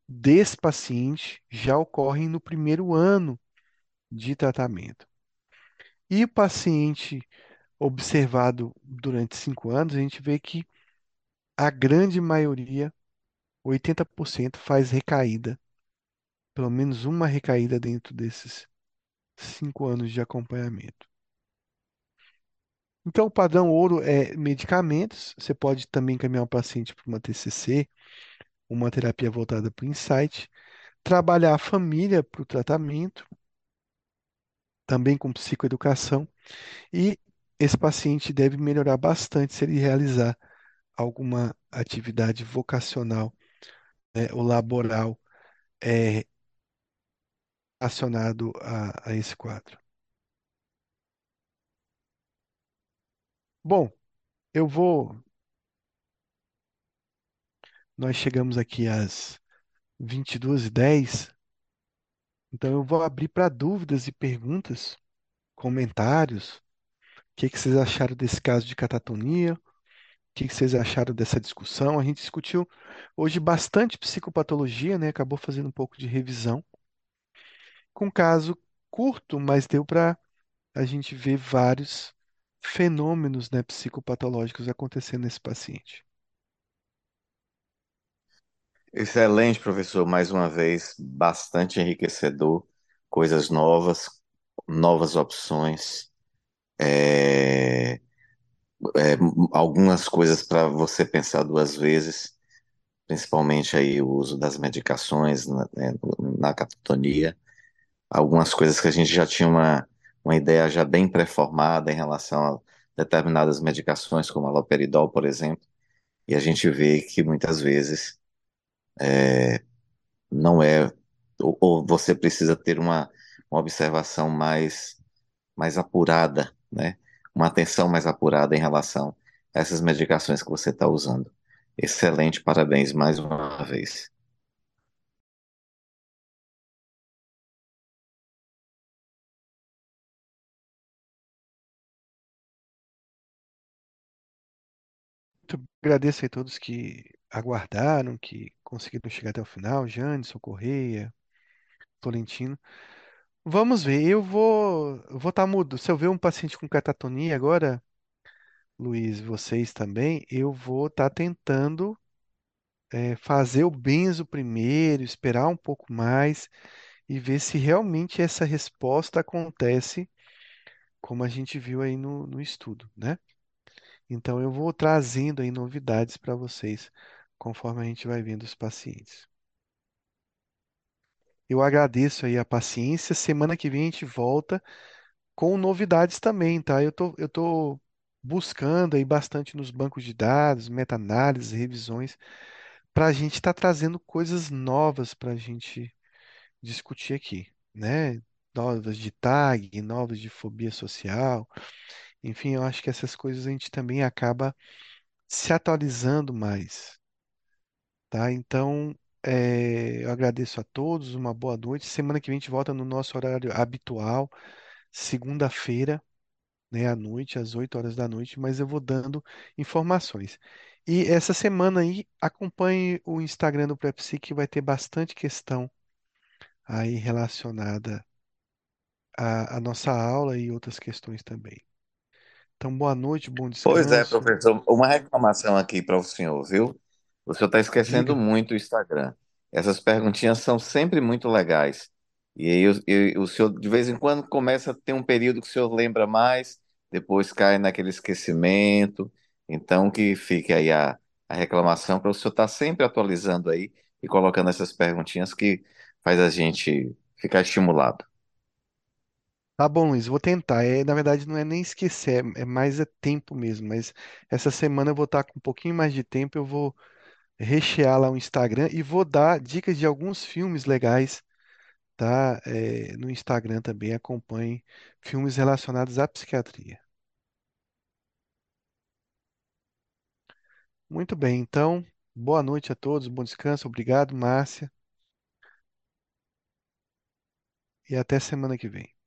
desse paciente já ocorrem no primeiro ano de tratamento. E o paciente observado durante 5 anos, a gente vê que a grande maioria, 80%, faz recaída, pelo menos uma recaída dentro desses 5 anos de acompanhamento. Então, o padrão ouro é medicamentos. Você pode também encaminhar o paciente para uma TCC, uma terapia voltada para o insight, trabalhar a família para o tratamento, também com psicoeducação, e esse paciente deve melhorar bastante se ele realizar alguma atividade vocacional, né, ou laboral relacionado a esse quadro. Bom, eu vou... Nós chegamos aqui às 22h10, então eu vou abrir para dúvidas e perguntas, comentários. O que vocês acharam desse caso de catatonia? O que vocês acharam dessa discussão? A gente discutiu hoje bastante psicopatologia, né? Acabou fazendo um pouco de revisão. Com um caso curto, mas deu para a gente ver vários fenômenos, né, psicopatológicos acontecendo nesse paciente. Excelente, professor. Mais uma vez, bastante enriquecedor. Coisas novas, novas opções. Algumas coisas para você pensar 2 vezes, principalmente aí o uso das medicações na catatonia, algumas coisas que a gente já tinha uma ideia já bem pré-formada em relação a determinadas medicações, como haloperidol, por exemplo, e a gente vê que muitas vezes não é, ou você precisa ter uma observação mais apurada, né? Uma atenção mais apurada em relação a essas medicações que você está usando. Excelente, parabéns mais uma vez. Muito agradeço a todos que aguardaram, que conseguiram chegar até o final, Janisson, Correia, Florentino. Vamos ver, eu vou estar mudo. Se eu ver um paciente com catatonia agora, Luiz, vocês também, eu vou estar tentando fazer o benzo primeiro, esperar um pouco mais e ver se realmente essa resposta acontece como a gente viu aí no estudo, né? Então, eu vou trazendo aí novidades para vocês conforme a gente vai vendo os pacientes. Eu agradeço aí a paciência. Semana que vem a gente volta com novidades também, tá? Eu tô buscando aí bastante nos bancos de dados, meta-análises, revisões, para a gente estar trazendo coisas novas para a gente discutir aqui, né? Novas de TAG, novas de fobia social. Enfim, eu acho que essas coisas a gente também acaba se atualizando mais, tá? Então... eu agradeço a todos, uma boa noite. Semana que vem a gente volta no nosso horário habitual, segunda-feira, né, à noite, às 8 horas da noite, mas eu vou dando informações. E essa semana aí, acompanhe o Instagram do PrepPsic, que vai ter bastante questão aí relacionada a nossa aula e outras questões também. Então, boa noite, bom descanso. Pois é, professor. Uma reclamação aqui para o senhor, viu? O senhor está esquecendo muito o Instagram. Essas perguntinhas são sempre muito legais. E aí o senhor, de vez em quando, começa a ter um período que o senhor lembra mais, depois cai naquele esquecimento. Então, que fique aí a reclamação para o senhor estar sempre atualizando aí e colocando essas perguntinhas que faz a gente ficar estimulado. Tá bom, Luiz, vou tentar. Na verdade, não é nem esquecer, mais é tempo mesmo. Mas essa semana eu vou estar com um pouquinho mais de tempo, eu vou rechear lá o Instagram e vou dar dicas de alguns filmes legais, tá? No Instagram também, acompanhe filmes relacionados à psiquiatria. Muito bem, então, boa noite a todos, bom descanso, obrigado, Márcia. E até semana que vem.